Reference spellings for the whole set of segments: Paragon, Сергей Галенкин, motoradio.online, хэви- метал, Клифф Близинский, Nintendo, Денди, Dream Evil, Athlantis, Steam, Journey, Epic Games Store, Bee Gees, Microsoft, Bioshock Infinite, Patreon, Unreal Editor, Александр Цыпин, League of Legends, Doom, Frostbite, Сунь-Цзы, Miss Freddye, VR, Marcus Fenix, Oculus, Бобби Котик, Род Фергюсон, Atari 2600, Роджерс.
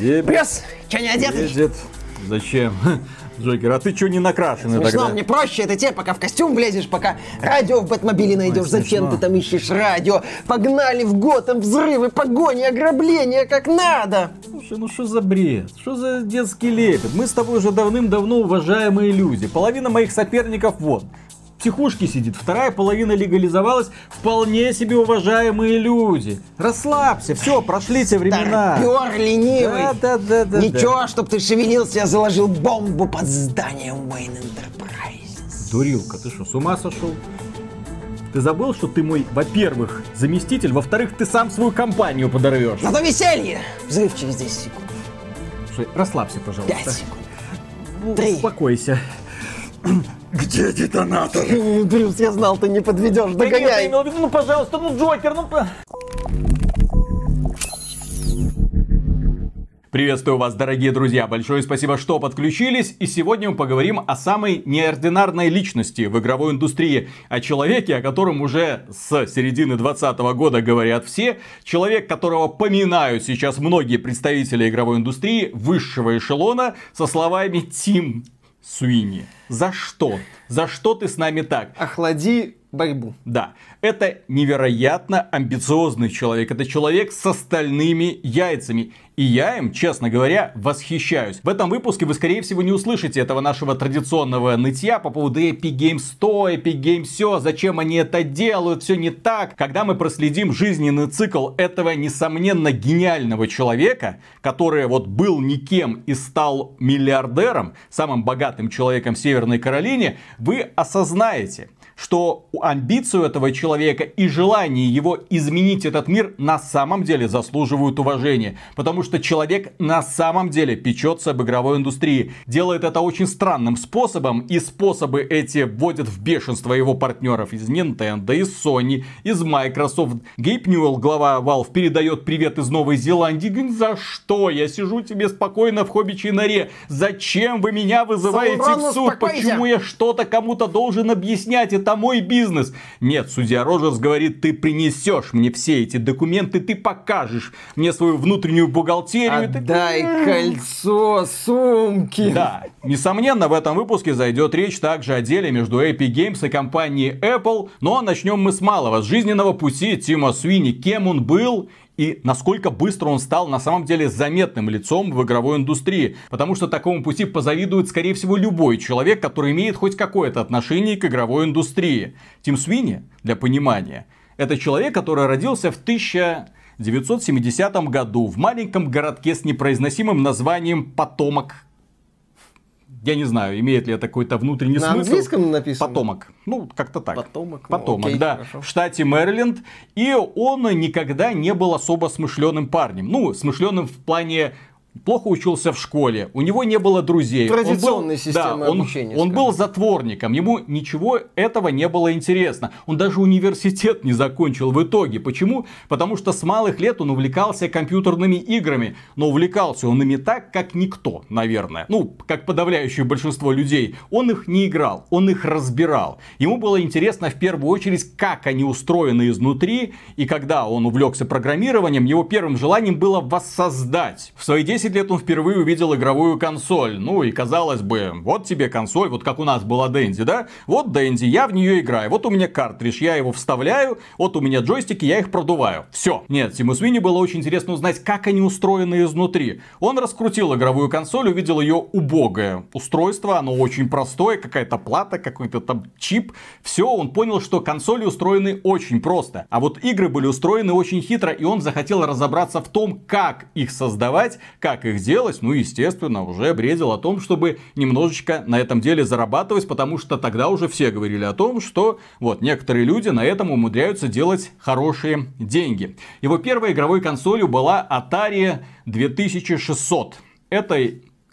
Где пес? Че не одетый? Едет. Зачем? Джокер, а ты чё не накрашенный тогда? Смешно, мне проще, это тебе пока в костюм влезешь, пока радио в Бэтмобиле найдешь. Зачем ты там ищешь радио? Погнали в Готэм, взрывы, погони, ограбления, как надо! Слушай, ну что за бред? Что за детский лепет? Мы с тобой уже давным-давно уважаемые люди. Половина моих соперников вот. В психушке сидит, вторая половина легализовалась, вполне себе уважаемые люди. Расслабься, все, прошли те времена. Старпер ленивый. Да. Ничего, чтоб ты шевелился, я заложил бомбу под зданием Wayne Enterprises. Дурилка, ты что, с ума сошел? Ты забыл, что ты мой, во-первых, заместитель, во-вторых, ты сам свою компанию подорвешь. Зато веселье! Взрыв через 10 секунд. Слушай, расслабься, пожалуйста. 5 секунд. 3. Успокойся. Где детонатор? Брюс, я знал, ты не подведешь, догоняй! Нет, ну пожалуйста, ну Джокер, ну... Приветствую вас, дорогие друзья! Большое спасибо, что подключились, и сегодня мы поговорим о самой неординарной личности в игровой индустрии, о человеке, о котором уже с середины 2020 года говорят все, человек, которого поминают сейчас многие представители игровой индустрии высшего эшелона со словами «Тим Суини». За что? За что ты с нами так? Охлади борьбу. Да. Это невероятно амбициозный человек. Это человек с остальными яйцами. И я им, честно говоря, восхищаюсь. В этом выпуске вы, скорее всего, не услышите этого нашего традиционного нытья по поводу Epic Games 100, Epic Games все, зачем они это делают, все не так. Когда мы проследим жизненный цикл этого, несомненно, гениального человека, который вот был никем и стал миллиардером, самым богатым человеком в Северной Каролине, вы осознаете, что амбицию этого человека и желание его изменить этот мир на самом деле заслуживают уважения. Потому что человек на самом деле печется об игровой индустрии. Делает это очень странным способом, и способы эти вводят в бешенство его партнеров из Nintendo, из Sony, из Microsoft. Гейб Ньюэлл, глава Valve, передает привет из Новой Зеландии. Говорит, за что? Я сижу тебе спокойно в хоббичьей норе. Зачем вы меня вызываете в суд? Почему я что-то кому-то должен объяснять? Это мой бизнес. Нет, судья Роджерс говорит, ты принесешь мне все эти документы, ты покажешь мне свою внутреннюю бухгалтерию. Отдай кольцо, сумки. Да, несомненно, в этом выпуске зайдет речь также о деле между Epic Games и компанией Apple. Но начнем мы с малого, с жизненного пути Тима Суини. Кем он был и насколько быстро он стал на самом деле заметным лицом в игровой индустрии. Потому что такому пути позавидует, скорее всего, любой человек, который имеет хоть какое-то отношение к игровой индустрии. Тим Суини, для понимания, это человек, который родился в 1970 году в маленьком городке с непроизносимым названием Потомак. Я не знаю, имеет ли это какой-то внутренний смысл. На английском написано? Потомак. Ну, как-то так. Потомак. Потомак, ну, окей, да. Хорошо. В штате Мэриленд. И он никогда не был особо смышленым парнем. Ну, смышленым в плане... Плохо учился в школе, у него не было друзей. Традиционная система обучения. Он был затворником, ему ничего этого не было интересно. Он даже университет не закончил в итоге. Почему? Потому что с малых лет он увлекался компьютерными играми. Но увлекался он ими так, как никто, наверное. Ну, как подавляющее большинство людей. Он их не играл, он их разбирал. Ему было интересно в первую очередь, как они устроены изнутри. И когда он увлекся программированием, его первым желанием было воссоздать. В свои 10 лет он впервые увидел игровую консоль. Ну и казалось бы, вот тебе консоль, вот как у нас была Денди, да? Вот Денди, я в нее играю. Вот у меня картридж, я его вставляю. Вот у меня джойстики, я их продуваю. Все. Нет, Тиму Суини было очень интересно узнать, как они устроены изнутри. Он раскрутил игровую консоль, увидел ее убогое устройство. Оно очень простое, какая-то плата, какой-то там чип. Все, он понял, что консоли устроены очень просто. А вот игры были устроены очень хитро, и он захотел разобраться в том, как их создавать, как их делать, ну, естественно, уже бредил о том, чтобы немножечко на этом деле зарабатывать, потому что тогда уже все говорили о том, что вот некоторые люди на этом умудряются делать хорошие деньги. Его первой игровой консолью была Atari 2600. Это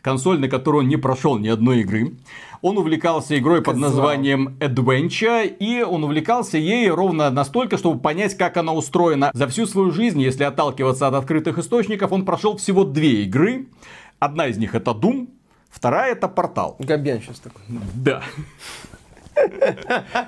консоль, на которую он не прошел ни одной игры. Он увлекался игрой под названием Adventure, и он увлекался ей ровно настолько, чтобы понять, как она устроена. За всю свою жизнь, если отталкиваться от открытых источников, он прошел всего 2 игры. Одна из них это Doom, вторая это Portal. Габянщик такой. Да.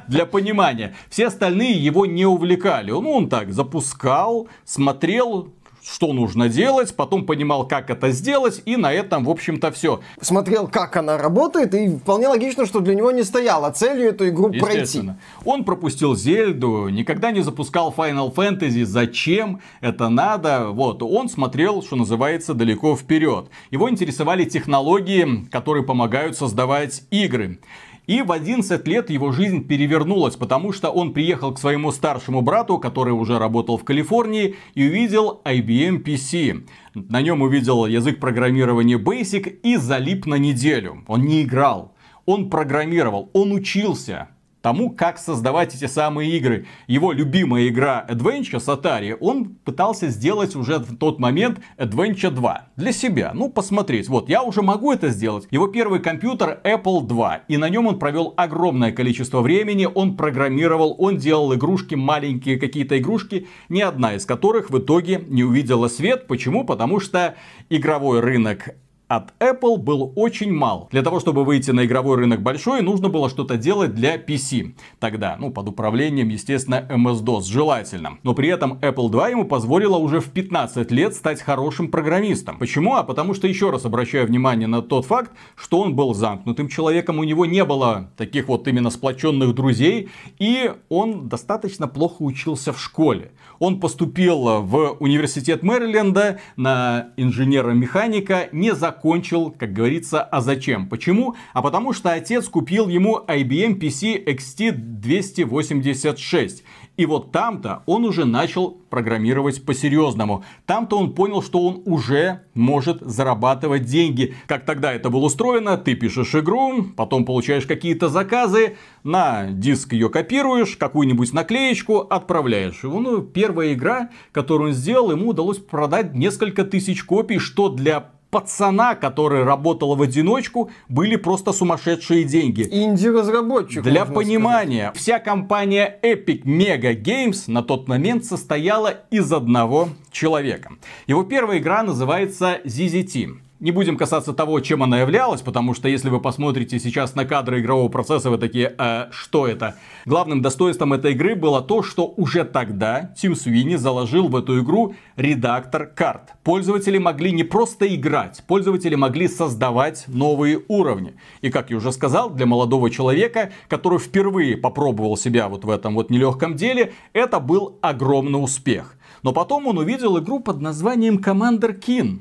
Для понимания. Все остальные его не увлекали. Ну, он так запускал, смотрел... что нужно делать, потом понимал, как это сделать, и на этом, в общем-то, все. Смотрел, как она работает, и вполне логично, что для него не стояла целью эту игру пройти. Он пропустил Зельду, никогда не запускал Final Fantasy, зачем это надо, вот. Он смотрел, что называется, далеко вперед. Его интересовали технологии, которые помогают создавать игры. И в 11 лет его жизнь перевернулась, потому что он приехал к своему старшему брату, который уже работал в Калифорнии, и увидел IBM PC. На нем увидел язык программирования Basic и залип на неделю. Он не играл, он программировал, он учился тому, как создавать эти самые игры. Его любимая игра Adventure с Atari, он пытался сделать уже в тот момент Adventure 2 для себя. Ну, посмотреть. Вот, я уже могу это сделать. Его первый компьютер Apple II. И на нем он провел огромное количество времени. Он программировал, он делал игрушки, маленькие какие-то игрушки. Ни одна из которых в итоге не увидела свет. Почему? Потому что игровой рынок от Apple был очень мал. Для того, чтобы выйти на игровой рынок большой, нужно было что-то делать для PC. Тогда, ну, под управлением, естественно, MS-DOS желательно. Но при этом Apple II ему позволила уже в 15 лет стать хорошим программистом. Почему? А потому что, еще раз обращаю внимание на тот факт, что он был замкнутым человеком, у него не было таких вот именно сплоченных друзей, и он достаточно плохо учился в школе. Он поступил в университет Мэриленда на инженера-механика, не закончил, как говорится, а зачем? Почему? А потому что отец купил ему IBM PC XT 286. И вот там-то он уже начал программировать по-серьезному. Там-то он понял, что он уже может зарабатывать деньги. Как тогда это было устроено? Ты пишешь игру, потом получаешь какие-то заказы, на диск ее копируешь, какую-нибудь наклеечку отправляешь. Ну, первая игра, которую он сделал, ему удалось продать несколько тысяч копий, что для пацана, который работал в одиночку, были просто сумасшедшие деньги. Инди-разработчик. Для понимания, вся компания Epic Games на тот момент состояла из одного человека. Его первая игра называется ZZT. Не будем касаться того, чем она являлась, потому что если вы посмотрите сейчас на кадры игрового процесса, вы такие, что это? Главным достоинством этой игры было то, что уже тогда Тим Суини заложил в эту игру редактор карт. Пользователи могли не просто играть, пользователи могли создавать новые уровни. И, как я уже сказал, для молодого человека, который впервые попробовал себя вот в этом вот нелегком деле, это был огромный успех. Но потом он увидел игру под названием Commander Keen.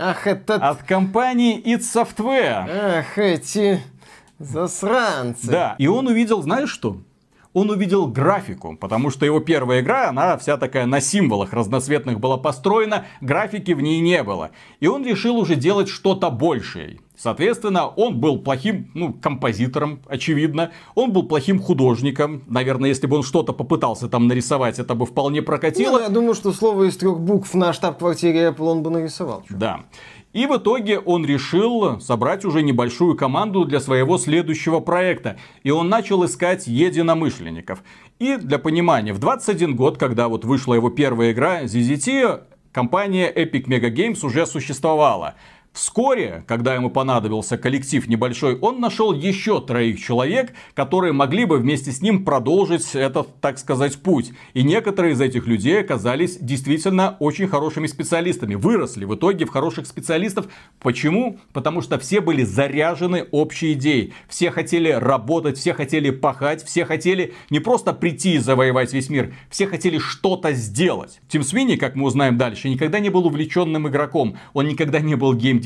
Ах, этот... От компании id Software. Ах, эти засранцы. Да, и он увидел, знаешь что? Он увидел графику, потому что его первая игра, она вся такая на символах разноцветных была построена, графики в ней не было. И он решил уже делать что-то большее. Соответственно, он был плохим, ну, композитором, очевидно. Он был плохим художником. Наверное, если бы он что-то попытался там нарисовать, это бы вполне прокатило. Ну, я думаю, что слово из 3 букв на штаб-квартире Apple он бы нарисовал. Да. И в итоге он решил собрать уже небольшую команду для своего следующего проекта. И он начал искать единомышленников. И для понимания, в 21 год, когда вот вышла его первая игра ZZT, компания Epic Games уже существовала. Вскоре, когда ему понадобился коллектив небольшой, он нашел еще 3 человек, которые могли бы вместе с ним продолжить этот, так сказать, путь. И некоторые из этих людей оказались действительно очень хорошими специалистами. Выросли в итоге в хороших специалистов. Почему? Потому что все были заряжены общей идеей. Все хотели работать, все хотели пахать, все хотели не просто прийти и завоевать весь мир. Все хотели что-то сделать. Тим Свини, как мы узнаем дальше, никогда не был увлеченным игроком. Он никогда не был геймдизайнером,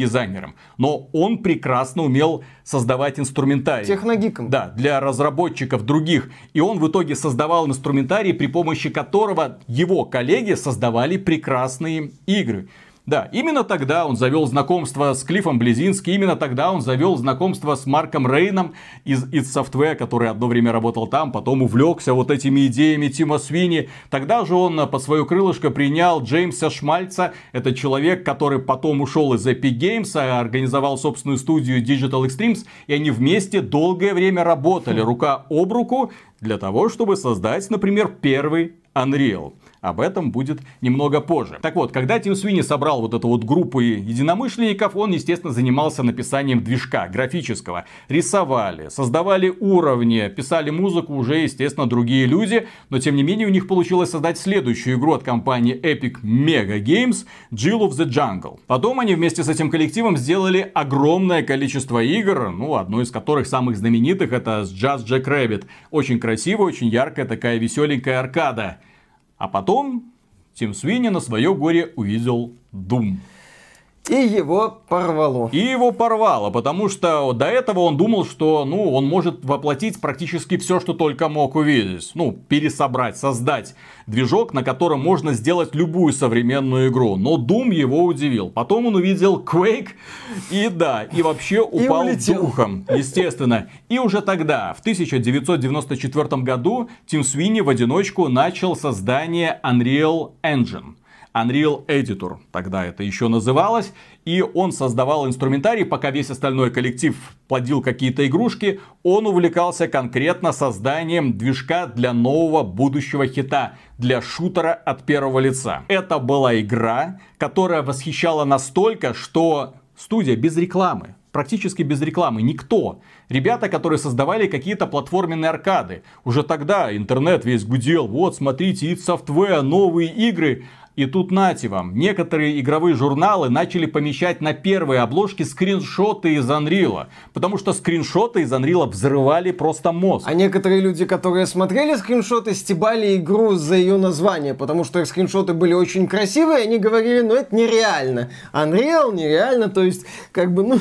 но он прекрасно умел создавать инструментарий. Техногиком. Да, для разработчиков других. И он в итоге создавал инструментарий, при помощи которого его коллеги создавали прекрасные игры. Да, именно тогда он завел знакомство с Клиффом Близинским, именно тогда он завел знакомство с Марком Рейном из id Software, который одно время работал там, потом увлекся вот этими идеями Тима Свини. Тогда же он под свое крылышко принял Джеймса Шмальца, это человек, который потом ушел из Epic Games, организовал собственную студию Digital Extremes, и они вместе долгое время работали рука об руку для того, чтобы создать, например, первый Unreal. Об этом будет немного позже. Так вот, когда Тим Суини собрал вот эту вот группу единомышленников, он, естественно, занимался написанием движка графического. Рисовали, создавали уровни, писали музыку уже, естественно, другие люди. Но, тем не менее, у них получилось создать следующую игру от компании Epic Games Jill of the Jungle. Потом они вместе с этим коллективом сделали огромное количество игр, ну, одно из которых самых знаменитых — это Just Jack Rabbit. Очень красивая, очень яркая, такая веселенькая аркада. А потом Тим Суини на свое горе увидел Doom. И его порвало. И его порвало, потому что до этого он думал, что он может воплотить практически все, что только мог увидеть. Пересобрать, создать движок, на котором можно сделать любую современную игру. Но Doom его удивил. Потом он увидел Quake и вообще упал духом, естественно. И уже тогда, в 1994 году, Тим Суини в одиночку начал создание Unreal Engine. Unreal Editor, тогда это еще называлось, и он создавал инструментарий, пока весь остальной коллектив плодил какие-то игрушки, он увлекался конкретно созданием движка для нового будущего хита, для шутера от первого лица. Это была игра, которая восхищала настолько, что студия без рекламы, практически без рекламы, никто. Ребята, которые создавали какие-то платформенные аркады. Уже тогда интернет весь гудел, вот смотрите, id Software, новые игры. И тут нате вам, некоторые игровые журналы начали помещать на первые обложки скриншоты из Unreal. Потому что скриншоты из Unreal взрывали просто мозг. А некоторые люди, которые смотрели скриншоты, стебали игру за ее название. Потому что их скриншоты были очень красивые, и они говорили, это нереально. Unreal нереально, то есть,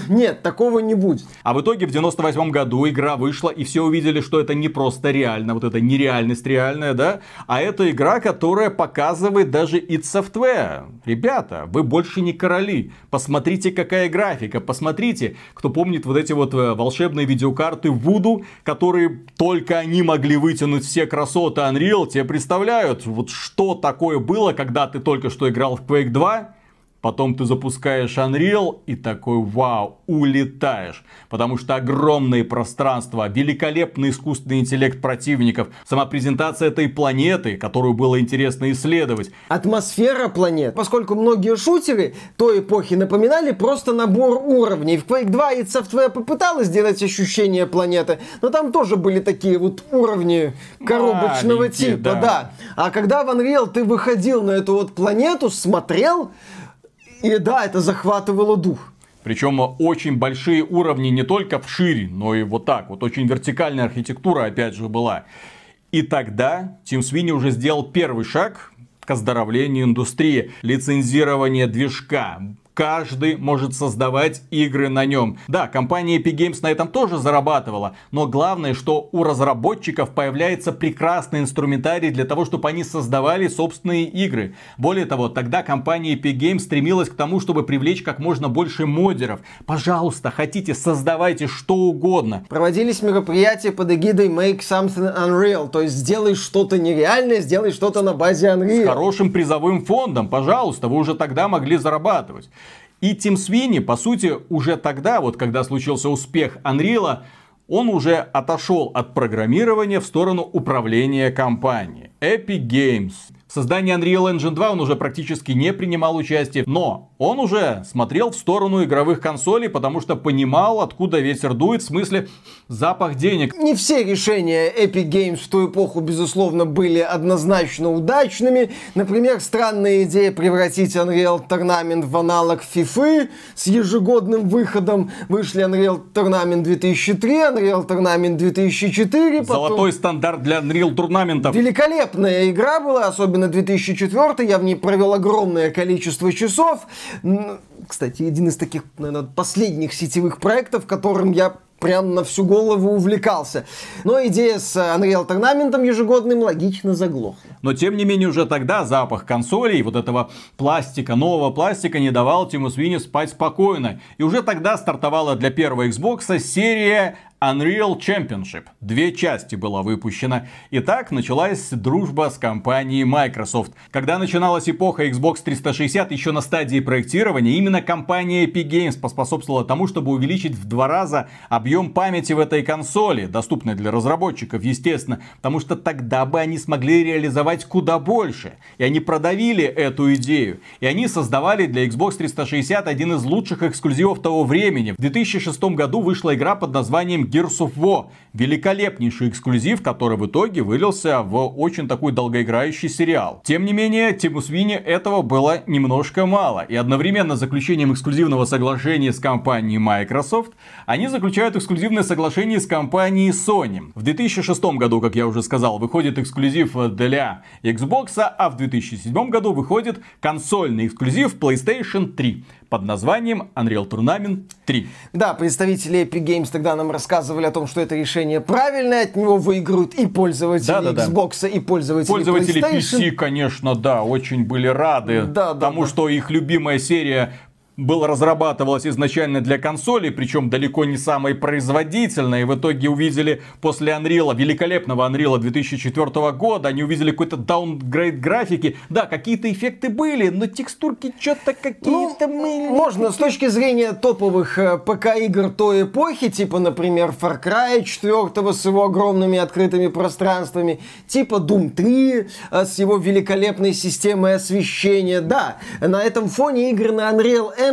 нет, такого не будет. А в итоге в 98 году игра вышла, и все увидели, что это не просто реально, вот это нереальность реальная, да? А это игра, которая показывает даже и Software. Ребята, вы больше не короли. Посмотрите, какая графика. Посмотрите, кто помнит вот эти вот волшебные видеокарты Voodoo, которые только они могли вытянуть все красоты Unreal. Тебе представляют, вот что такое было, когда ты только что играл в Quake 2? Потом ты запускаешь Unreal и такой, вау, улетаешь. Потому что огромные пространства, великолепный искусственный интеллект противников, сама презентация этой планеты, которую было интересно исследовать. Атмосфера планет. Поскольку многие шутеры той эпохи напоминали просто набор уровней. В Quake 2 id Software попыталась сделать ощущение планеты, но там тоже были такие вот уровни коробочного типа. Да. А когда в Unreal ты выходил на эту вот планету, смотрел... И да, это захватывало дух. Причем очень большие уровни не только вширь, но и вот так. Вот очень вертикальная архитектура опять же была. И тогда Тим Суини уже сделал первый шаг к оздоровлению индустрии. Лицензирование движка. Каждый может создавать игры на нем. Да, компания Epic Games на этом тоже зарабатывала. Но главное, что у разработчиков появляется прекрасный инструментарий для того, чтобы они создавали собственные игры. Более того, тогда компания Epic Games стремилась к тому, чтобы привлечь как можно больше моддеров. Пожалуйста, хотите, создавайте что угодно. Проводились мероприятия под эгидой Make Something Unreal. То есть сделай что-то нереальное, сделай что-то на базе Unreal. С хорошим призовым фондом, пожалуйста, вы уже тогда могли зарабатывать. И Тим Суини, по сути, уже тогда, вот когда случился успех Unreal, он уже отошел от программирования в сторону управления компанией. Epic Games. В создании Unreal Engine 2 он уже практически не принимал участия, но он уже смотрел в сторону игровых консолей, потому что понимал, откуда ветер дует, в смысле запах денег. Не все решения Epic Games в ту эпоху, безусловно, были однозначно удачными. Например, странная идея превратить Unreal Tournament в аналог FIFA с ежегодным выходом. Вышли Unreal Tournament 2003, Unreal Tournament 2004. Золотой стандарт для Unreal турнаментов. Великолепная игра была, особенно на 2004, я в ней провел огромное количество часов. Кстати, один из таких, наверное, последних сетевых проектов, которым я прям на всю голову увлекался. Но идея с Unreal Tournament'ом ежегодным логично заглохла. Но тем не менее уже тогда запах консолей, вот этого пластика, нового пластика не давал Тиму Суини спать спокойно. И уже тогда стартовала для первого Xbox'а серия Unreal Championship. 2 части было выпущено. И так началась дружба с компанией Microsoft. Когда начиналась эпоха Xbox 360, еще на стадии проектирования, именно компания Epic Games поспособствовала тому, чтобы увеличить в 2 раза объем памяти в этой консоли, доступной для разработчиков, естественно, потому что тогда бы они смогли реализовать куда больше. И они продавили эту идею. И они создавали для Xbox 360 один из лучших эксклюзивов того времени. В 2006 году вышла игра под названием Gears of War. Великолепнейший эксклюзив, который в итоге вылился в очень такой долгоиграющий сериал. Тем не менее, Тиму Свини этого было немножко мало. И одновременно с заключением эксклюзивного соглашения с компанией Microsoft, они заключают эксклюзивное соглашение с компанией Sony. В 2006 году, как я уже сказал, выходит эксклюзив для Xbox, а в 2007 году выходит консольный эксклюзив PlayStation 3 под названием Unreal Tournament 3. Да, представители Epic Games тогда нам рассказывали о том, что это решение правильное, от него выиграют и пользователи Xbox, и пользователи PlayStation. PC, конечно, да, очень были рады тому, что их любимая серия разрабатывалась изначально для консоли, причем далеко не самой производительной. И в итоге увидели после Unreal, великолепного Unreal 2004 года, они увидели какой-то даунгрейд графики. Да, какие-то эффекты были, но текстурки что-то какие-то... Ну, можно с точки зрения топовых ПК-игр той эпохи, типа, например, Far Cry 4 с его огромными открытыми пространствами, типа Doom 3 с его великолепной системой освещения. Да, на этом фоне игры на Unreal Engine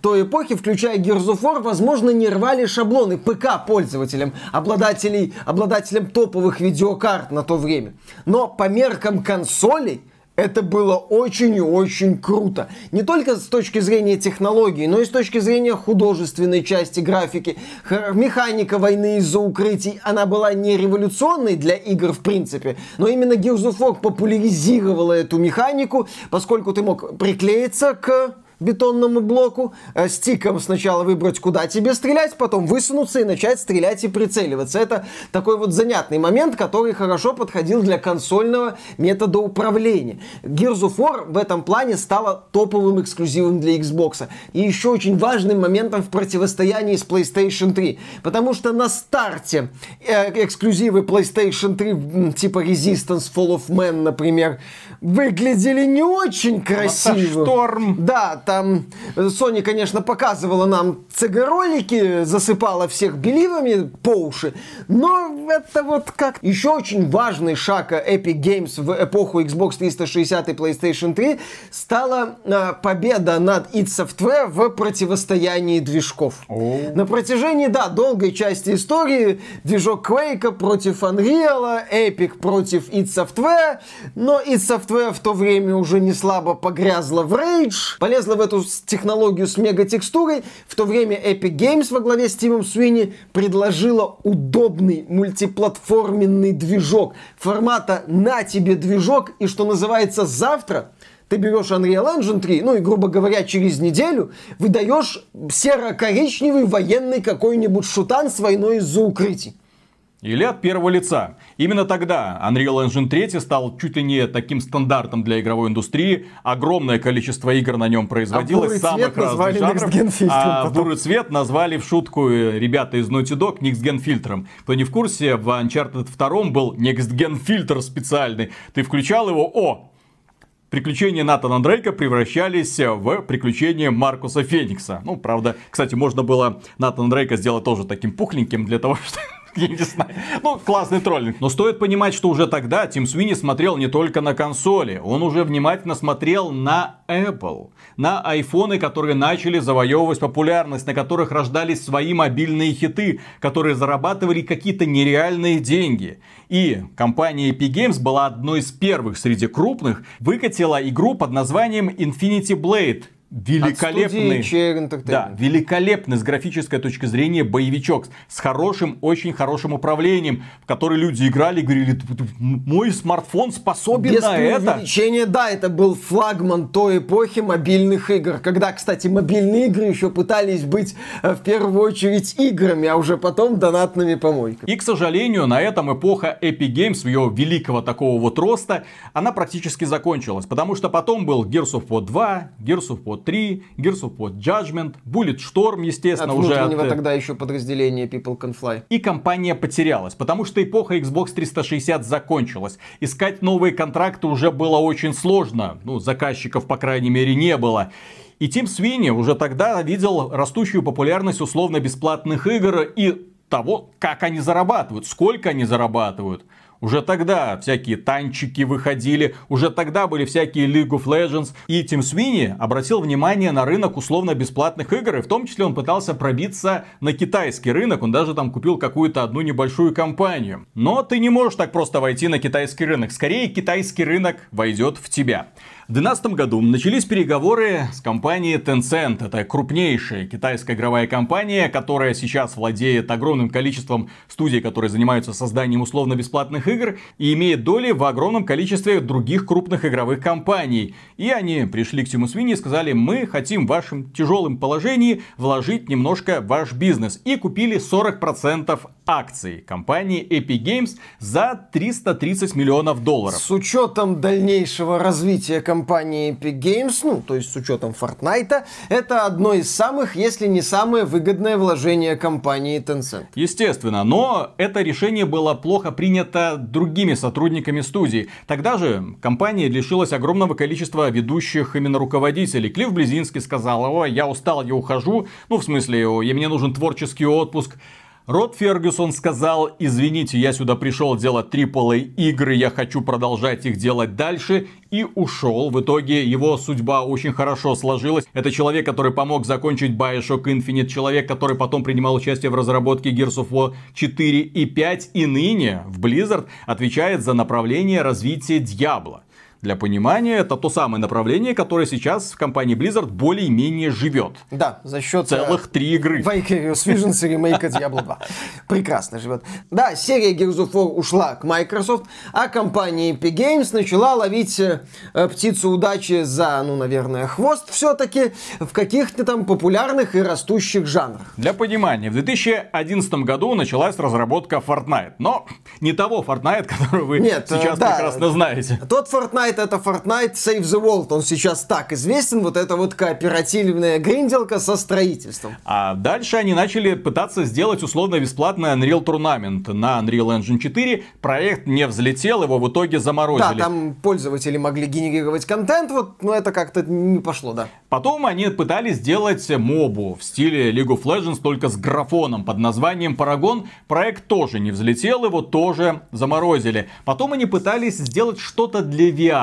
той эпохи, включая Gears of War, возможно, не рвали шаблоны ПК-пользователям, обладателям топовых видеокарт на то время. Но по меркам консолей это было очень и очень круто. Не только с точки зрения технологий, но и с точки зрения художественной части графики. Механика войны из-за укрытий, она была не революционной для игр в принципе, но именно Gears of War популяризировала эту механику, поскольку ты мог приклеиться к бетонному блоку, стиком сначала выбрать, куда тебе стрелять, потом высунуться и начать стрелять и прицеливаться. Это такой вот занятный момент, который хорошо подходил для консольного метода управления. Gears of War в этом плане стала топовым эксклюзивом для Xbox. И еще очень важным моментом в противостоянии с PlayStation 3. Потому что на старте эксклюзивы PlayStation 3, типа Resistance, Fall of Man, например, выглядели не очень красиво. Шторм. Да, там Sony, конечно, показывала нам CG-ролики, засыпала всех беливами по уши, но это вот как... Еще очень важный шаг Epic Games в эпоху Xbox 360 и PlayStation 3 стала победа над id Software в противостоянии движков. На протяжении, долгой части истории движок Quake против Unreal, Epic против id Software, но id Software в то время уже не слабо погрязла в рейдж, полезла в эту технологию с мегатекстурой. В то время Epic Games во главе с Тимом Суини предложила удобный мультиплатформенный движок формата «на тебе движок», и, что называется, завтра ты берешь Unreal Engine 3, ну и, грубо говоря, через неделю выдаешь серо-коричневый военный какой-нибудь шутан с войной из-за укрытий. Или от первого лица. Именно тогда Unreal Engine 3 стал чуть ли не таким стандартом для игровой индустрии. Огромное количество игр на нем производилось. Самых разных жанров. А бурый цвет назвали в шутку ребята из Naughty Dog Next Gen фильтром. Кто не в курсе, в Uncharted 2 был Next Gen фильтр специальный. Ты включал его, приключения Натана Дрейка превращались в приключения Маркуса Феникса. Ну, правда, кстати, можно было Натана Дрейка сделать тоже таким пухленьким для того, чтобы... Я не знаю. Ну, классный троллинг. Но стоит понимать, что уже тогда Тим Суини смотрел не только на консоли. Он уже внимательно смотрел на Apple. На айфоны, которые начали завоевывать популярность. На которых рождались свои мобильные хиты. Которые зарабатывали какие-то нереальные деньги. И компания Epic Games была одной из первых среди крупных. Выкатила игру под названием Infinity Blade. Великолепный с графической точки зрения боевичок с хорошим, очень хорошим управлением, в который люди играли и говорили: мой смартфон способен на это. Это был флагман той эпохи мобильных игр, когда, кстати, мобильные игры еще пытались быть в первую очередь играми, а уже потом донатными помойками. И, к сожалению, на этом эпоха Epic Games, ее великого такого вот роста, она практически закончилась, потому что потом был Gears of War 2, Gears of War 3, Gears of War Judgment, Bulletstorm, естественно, от уже от... тогда еще подразделение People Can Fly. И компания потерялась, потому что эпоха Xbox 360 закончилась. Искать новые контракты уже было очень сложно. Ну, заказчиков, по крайней мере, не было. И Тим Свини уже тогда видел растущую популярность условно-бесплатных игр и того, как они зарабатывают, сколько они зарабатывают. Уже тогда всякие танчики выходили, уже тогда были всякие League of Legends. И Тим Свини обратил внимание на рынок условно-бесплатных игр, и в том числе он пытался пробиться на китайский рынок, он даже там купил какую-то одну небольшую компанию. Но ты не можешь так просто войти на китайский рынок, скорее китайский рынок войдет в тебя. В 2012 году начались переговоры с компанией Tencent. Это крупнейшая китайская игровая компания, которая сейчас владеет огромным количеством студий, которые занимаются созданием условно-бесплатных игр, и имеет доли в огромном количестве других крупных игровых компаний. И они пришли к Тиму Свини и сказали: мы хотим в вашем тяжелом положении вложить немножко в ваш бизнес. И купили 40% акций компании Epic Games за $330 миллионов. С учетом дальнейшего развития компании Epic Games, ну, то есть с учетом Fortnite, это одно из самых, если не самое выгодное вложение компании Tencent. Естественно, но это решение было плохо принято другими сотрудниками студии. Тогда же компания лишилась огромного количества ведущих именно руководителей. Клифф Близинский сказал: о, я устал, я ухожу. Ну, в смысле, мне нужен творческий отпуск. Род Фергюсон сказал: извините, я сюда пришел делать AAA игры, я хочу продолжать их делать дальше, и ушел. В итоге его судьба очень хорошо сложилась. Это человек, который помог закончить Bioshock Infinite, человек, который потом принимал участие в разработке Gears of War 4 и 5, и ныне в Blizzard отвечает за направление развития Diablo. Для понимания, это то самое направление, которое сейчас в компании Blizzard более-менее живет. Да, за счет... Целых 3 игры. Vicarious Visions и ремейка Diablo 2. Прекрасно живет. Да, серия Gears of War ушла к Microsoft, а компания Epic Games начала ловить птицу удачи за, ну, наверное, хвост все-таки в каких-то там популярных и растущих жанрах. Для понимания, в 2011 году началась разработка Fortnite. Но не того Fortnite, который вы сейчас прекрасно знаете. Тот Fortnite — это Fortnite Save the World. Он сейчас так известен. Вот это вот кооперативная гринделка со строительством. А дальше они начали пытаться сделать условно-бесплатный Unreal Tournament на Unreal Engine 4. Проект не взлетел, его в итоге заморозили. Да, там пользователи могли генерировать контент, вот, но это как-то не пошло, да. Потом они пытались сделать мобу в стиле League of Legends, только с графоном под названием Paragon. Проект тоже не взлетел, его тоже заморозили. Потом они пытались сделать что-то для VR.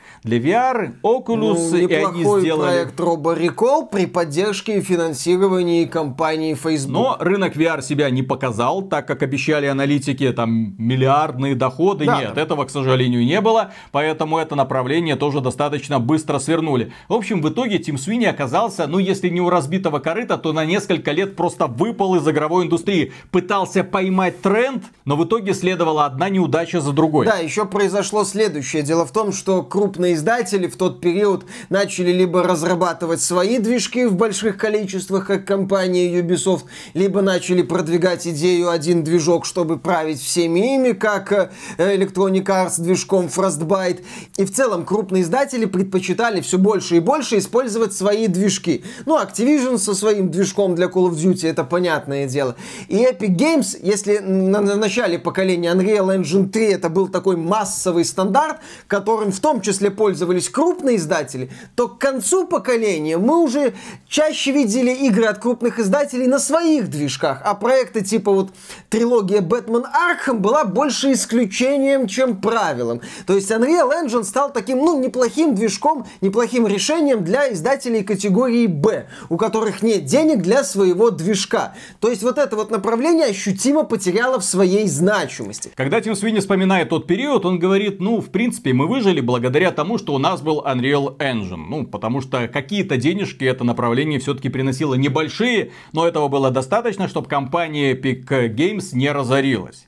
Для VR, Oculus, и они сделали... проект RoboRecall при поддержке и финансировании компании Facebook. Но рынок VR себя не показал, так как обещали аналитики там миллиардные доходы. Да, нет, да. Этого, к сожалению, не было, поэтому это направление тоже достаточно быстро свернули. В общем, в итоге Тим Свини оказался, ну, если не у разбитого корыта, то на несколько лет просто выпал из игровой индустрии. Пытался поймать тренд, но в итоге следовала одна неудача за другой. Да, еще произошло следующее. Дело в том, что крупные издатели в тот период начали либо разрабатывать свои движки в больших количествах, как компания Ubisoft, либо начали продвигать идею один движок, чтобы править всеми ими, как Electronic Arts движком Frostbite. И в целом крупные издатели предпочитали все больше и больше использовать свои движки. Ну, Activision со своим движком для Call of Duty, это понятное дело. И Epic Games, если на начале поколения Unreal Engine 3 это был такой массовый стандарт, которым в том числе пользовались крупные издатели, то к концу поколения мы уже чаще видели игры от крупных издателей на своих движках, а проекты типа вот трилогия Batman Arkham была больше исключением, чем правилом. То есть Unreal Engine стал таким, ну, неплохим движком, неплохим решением для издателей категории B, у которых нет денег для своего движка. То есть вот это вот направление ощутимо потеряло в своей значимости. Когда Тим Свини вспоминает тот период, он говорит: ну, в принципе, мы выжили благодаря тому, что у нас был Unreal Engine. Ну, потому что какие-то денежки это направление все-таки приносило небольшие, но этого было достаточно, чтобы компания Epic Games не разорилась.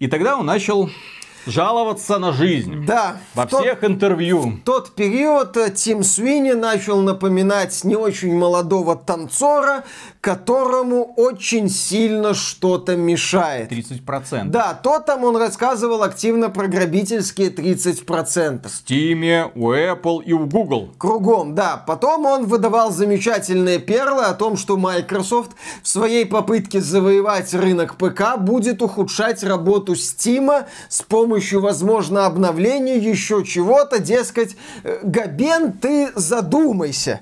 И тогда он начал... жаловаться на жизнь. Да. Во всех интервью. В тот период Тим Суини начал напоминать не очень молодого танцора, которому очень сильно что-то мешает. 30%. Да, то там он рассказывал активно про грабительские 30%. В Steam, у Apple и у Google. Кругом, да. Потом он выдавал замечательные перлы о том, что Microsoft в своей попытке завоевать рынок ПК будет ухудшать работу Steam с помощью, возможно, обновления, еще чего-то, дескать, Габен, ты задумайся.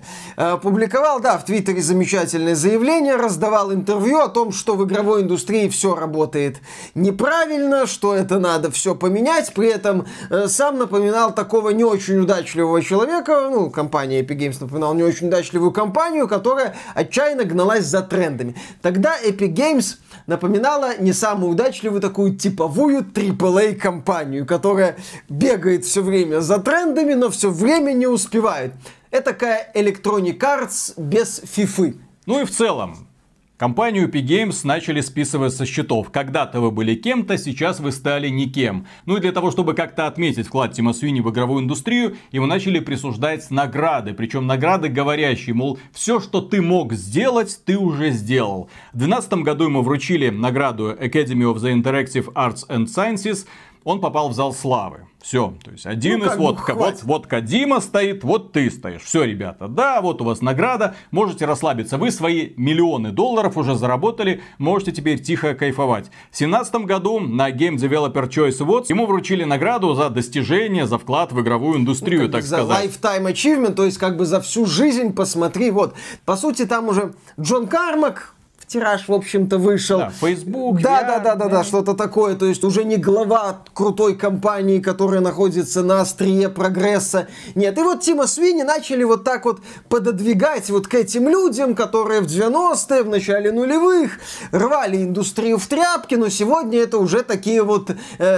Публиковал, да, в Твиттере замечательное заявление, раздавал интервью о том, что в игровой индустрии все работает неправильно, что это надо все поменять, при этом сам напоминал такого не очень удачливого человека, ну, компания Epic Games напоминала не очень удачливую компанию, которая отчаянно гналась за трендами. Тогда Epic Games напоминала не самую удачливую, такую типовую AAA компанию, которая бегает все время за трендами, но все время не успевает. Это такая Electronic Arts без фифы. Ну и в целом, компанию Epic Games начали списывать со счетов. Когда-то вы были кем-то, сейчас вы стали никем. Ну и для того, чтобы как-то отметить вклад Тима Суини в игровую индустрию, ему начали присуждать награды. Причем награды говорящие, мол, все, что ты мог сделать, ты уже сделал. В 2012 году ему вручили награду Academy of the Interactive Arts and Sciences. Он попал в зал славы. Все, то есть один из вот Кодима стоит, вот ты стоишь. Все, ребята, да, вот у вас награда, можете расслабиться. Вы свои миллионы долларов уже заработали, можете теперь тихо кайфовать. В 2017 году на Game Developer Choice Awards ему вручили награду за достижение, за вклад в игровую индустрию, так сказать. За lifetime achievement, то есть как бы за всю жизнь, посмотри, вот. По сути, там уже Джон Кармак, тираж, в общем-то, вышел. Да, Facebook, да, что-то такое. То есть уже не глава крутой компании, которая находится на острие прогресса. Нет, и вот Тима Суини начали вот так вот пододвигать вот к этим людям, которые в 90-е, в начале нулевых рвали индустрию в тряпки, но сегодня это уже такие вот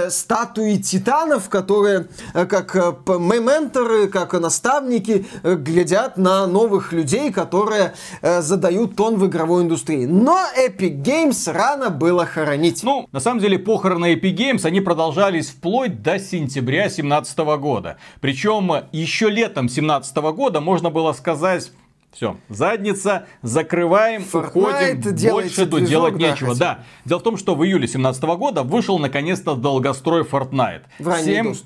статуи титанов, которые как менторы, как наставники глядят на новых людей, которые задают тон в игровой индустрии. Но Epic Games рано было хоронить. Ну, на самом деле, похороны Epic Games, они продолжались вплоть до сентября 2017 года. Причем, еще летом 2017 года можно было сказать... Все, задница, закрываем, уходим, больше делать нечего. Да. Дело в том, что в июле 2017 года вышел наконец-то долгострой Fortnite.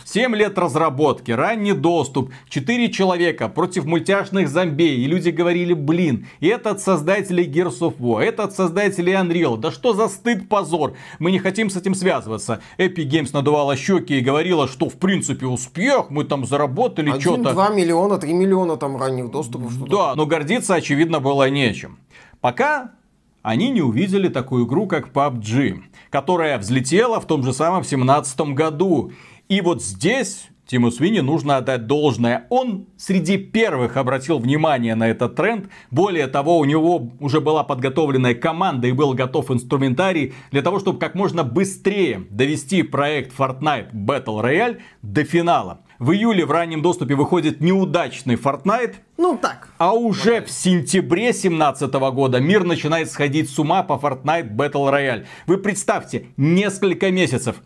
7 лет разработки, ранний доступ, 4 человека против мультяшных зомби. И люди говорили, блин, и этот создатель Gears of War, этот создатель Unreal, да что за стыд, позор, мы не хотим с этим связываться. Epic Games надувала щеки и говорила, что в принципе успех, мы там заработали что-то. 2 миллиона, 3 миллиона там ранних доступов. Да, но гордиться, очевидно, было нечем. Пока они не увидели такую игру, как PUBG, которая взлетела в том же самом 2017 году. И вот здесь Тиму Суини нужно отдать должное. Он среди первых обратил внимание на этот тренд. Более того, у него уже была подготовленная команда и был готов инструментарий для того, чтобы как можно быстрее довести проект Fortnite Battle Royale до финала. В июле в раннем доступе выходит неудачный Fortnite. Ну так. А уже в сентябре 2017 года мир начинает сходить с ума по Fortnite Battle Royale. Вы представьте, несколько месяцев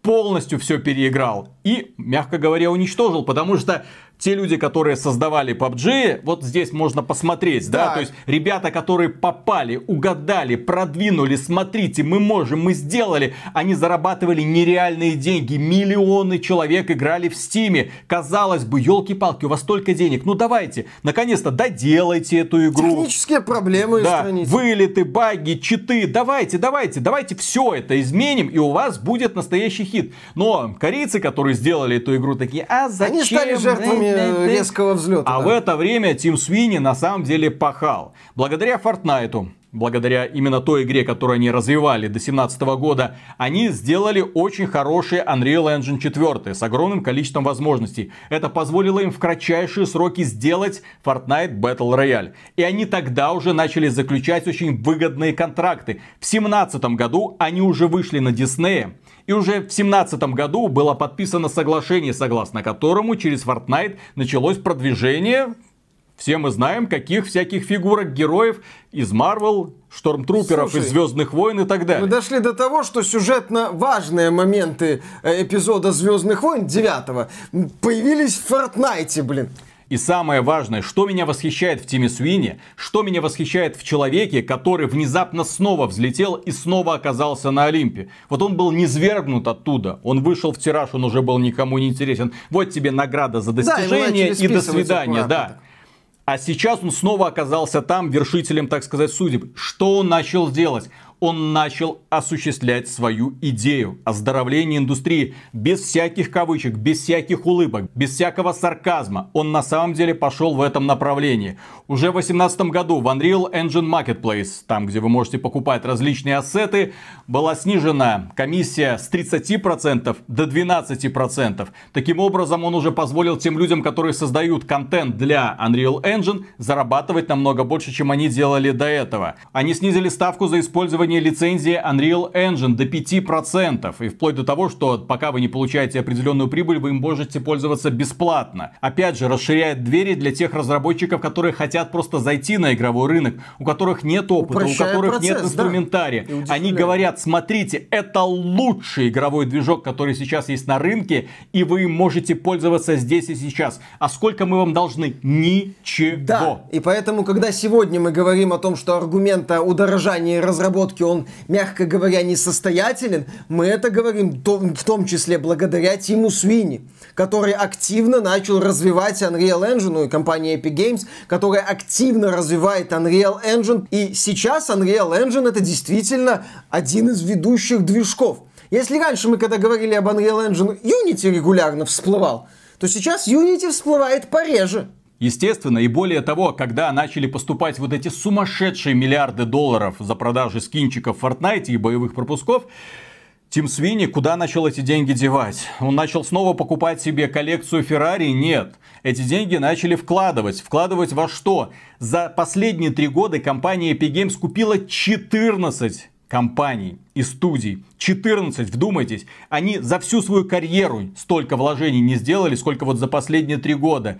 полностью все переиграл и, мягко говоря, уничтожил, потому что те люди, которые создавали PUBG, вот здесь можно посмотреть, да, то есть ребята, которые попали, угадали, продвинули, смотрите, мы можем, мы сделали, они зарабатывали нереальные деньги, миллионы человек играли в Стиме, казалось бы, елки-палки, у вас столько денег, ну давайте, наконец-то доделайте эту игру. Технические проблемы устраните. Вылеты, баги, читы, давайте все это изменим, и у вас будет настоящий хит. Но корейцы, которые сделали эту игру, такие, а зачем? Они стали жертвами резкого взлета. А да. В это время Тим Суини на самом деле пахал. Благодаря Fortnite'у, благодаря именно той игре, которую они развивали до 2017 года, они сделали очень хороший Unreal Engine 4 с огромным количеством возможностей. Это позволило им в кратчайшие сроки сделать Fortnite Battle Royale. И они тогда уже начали заключать очень выгодные контракты. В 2017 году они уже вышли на Disney. И уже в 2017 году было подписано соглашение, согласно которому через Fortnite началось продвижение Все мы знаем, каких всяких фигурок героев из Marvel, штормтруперов, из Звездных войн и так далее. Мы дошли до того, что сюжетно важные моменты эпизода Звездных войн 9 появились в Fortnite, блин. И самое важное, что меня восхищает в Тиме Суини, что меня восхищает в человеке, который внезапно снова взлетел и снова оказался на Олимпе. Вот он был низвергнут оттуда, он вышел в тираж, он уже был никому не интересен. Вот тебе награда за достижение, да, и до свидания, да. А сейчас он снова оказался там вершителем, так сказать, судеб. Что он начал делать? Он начал осуществлять свою идею оздоровления индустрии без всяких кавычек, без всяких улыбок, без всякого сарказма. Он на самом деле пошел в этом направлении. Уже в 2018 году в Unreal Engine Marketplace, там где вы можете покупать различные ассеты, была снижена комиссия с 30% до 12%. Таким образом, он уже позволил тем людям, которые создают контент для Unreal Engine, зарабатывать намного больше, чем они делали до этого. Они снизили ставку за использование лицензии Unreal Engine до 5%. И вплоть до того, что пока вы не получаете определенную прибыль, вы им можете пользоваться бесплатно. Опять же, расширяет двери для тех разработчиков, которые хотят просто зайти на игровой рынок, у которых нет опыта, упрощая у которых процесс, нет инструментария. Да. Они говорят, смотрите, это лучший игровой движок, который сейчас есть на рынке, и вы можете пользоваться здесь и сейчас. А сколько мы вам должны? Ничего. Да. И поэтому, когда сегодня мы говорим о том, что аргумент о удорожании разработки, он, мягко говоря, несостоятелен, мы это говорим в том числе благодаря Тиму Суини, который активно начал развивать Unreal Engine, ну и компания Epic Games, которая активно развивает Unreal Engine, и сейчас Unreal Engine это действительно один из ведущих движков. Если раньше мы, когда говорили об Unreal Engine, Unity регулярно всплывал, то сейчас Unity всплывает пореже. Естественно, и более того, когда начали поступать вот эти сумасшедшие миллиарды долларов за продажи скинчиков в Fortnite и боевых пропусков, Тим Суини куда начал эти деньги девать? Он начал снова покупать себе коллекцию Феррари? Нет. Эти деньги начали вкладывать. Вкладывать во что? За последние 3 года компания Epic Games купила 14 компаний и студий. 14, вдумайтесь, они за всю свою карьеру столько вложений не сделали, сколько вот за последние 3 года.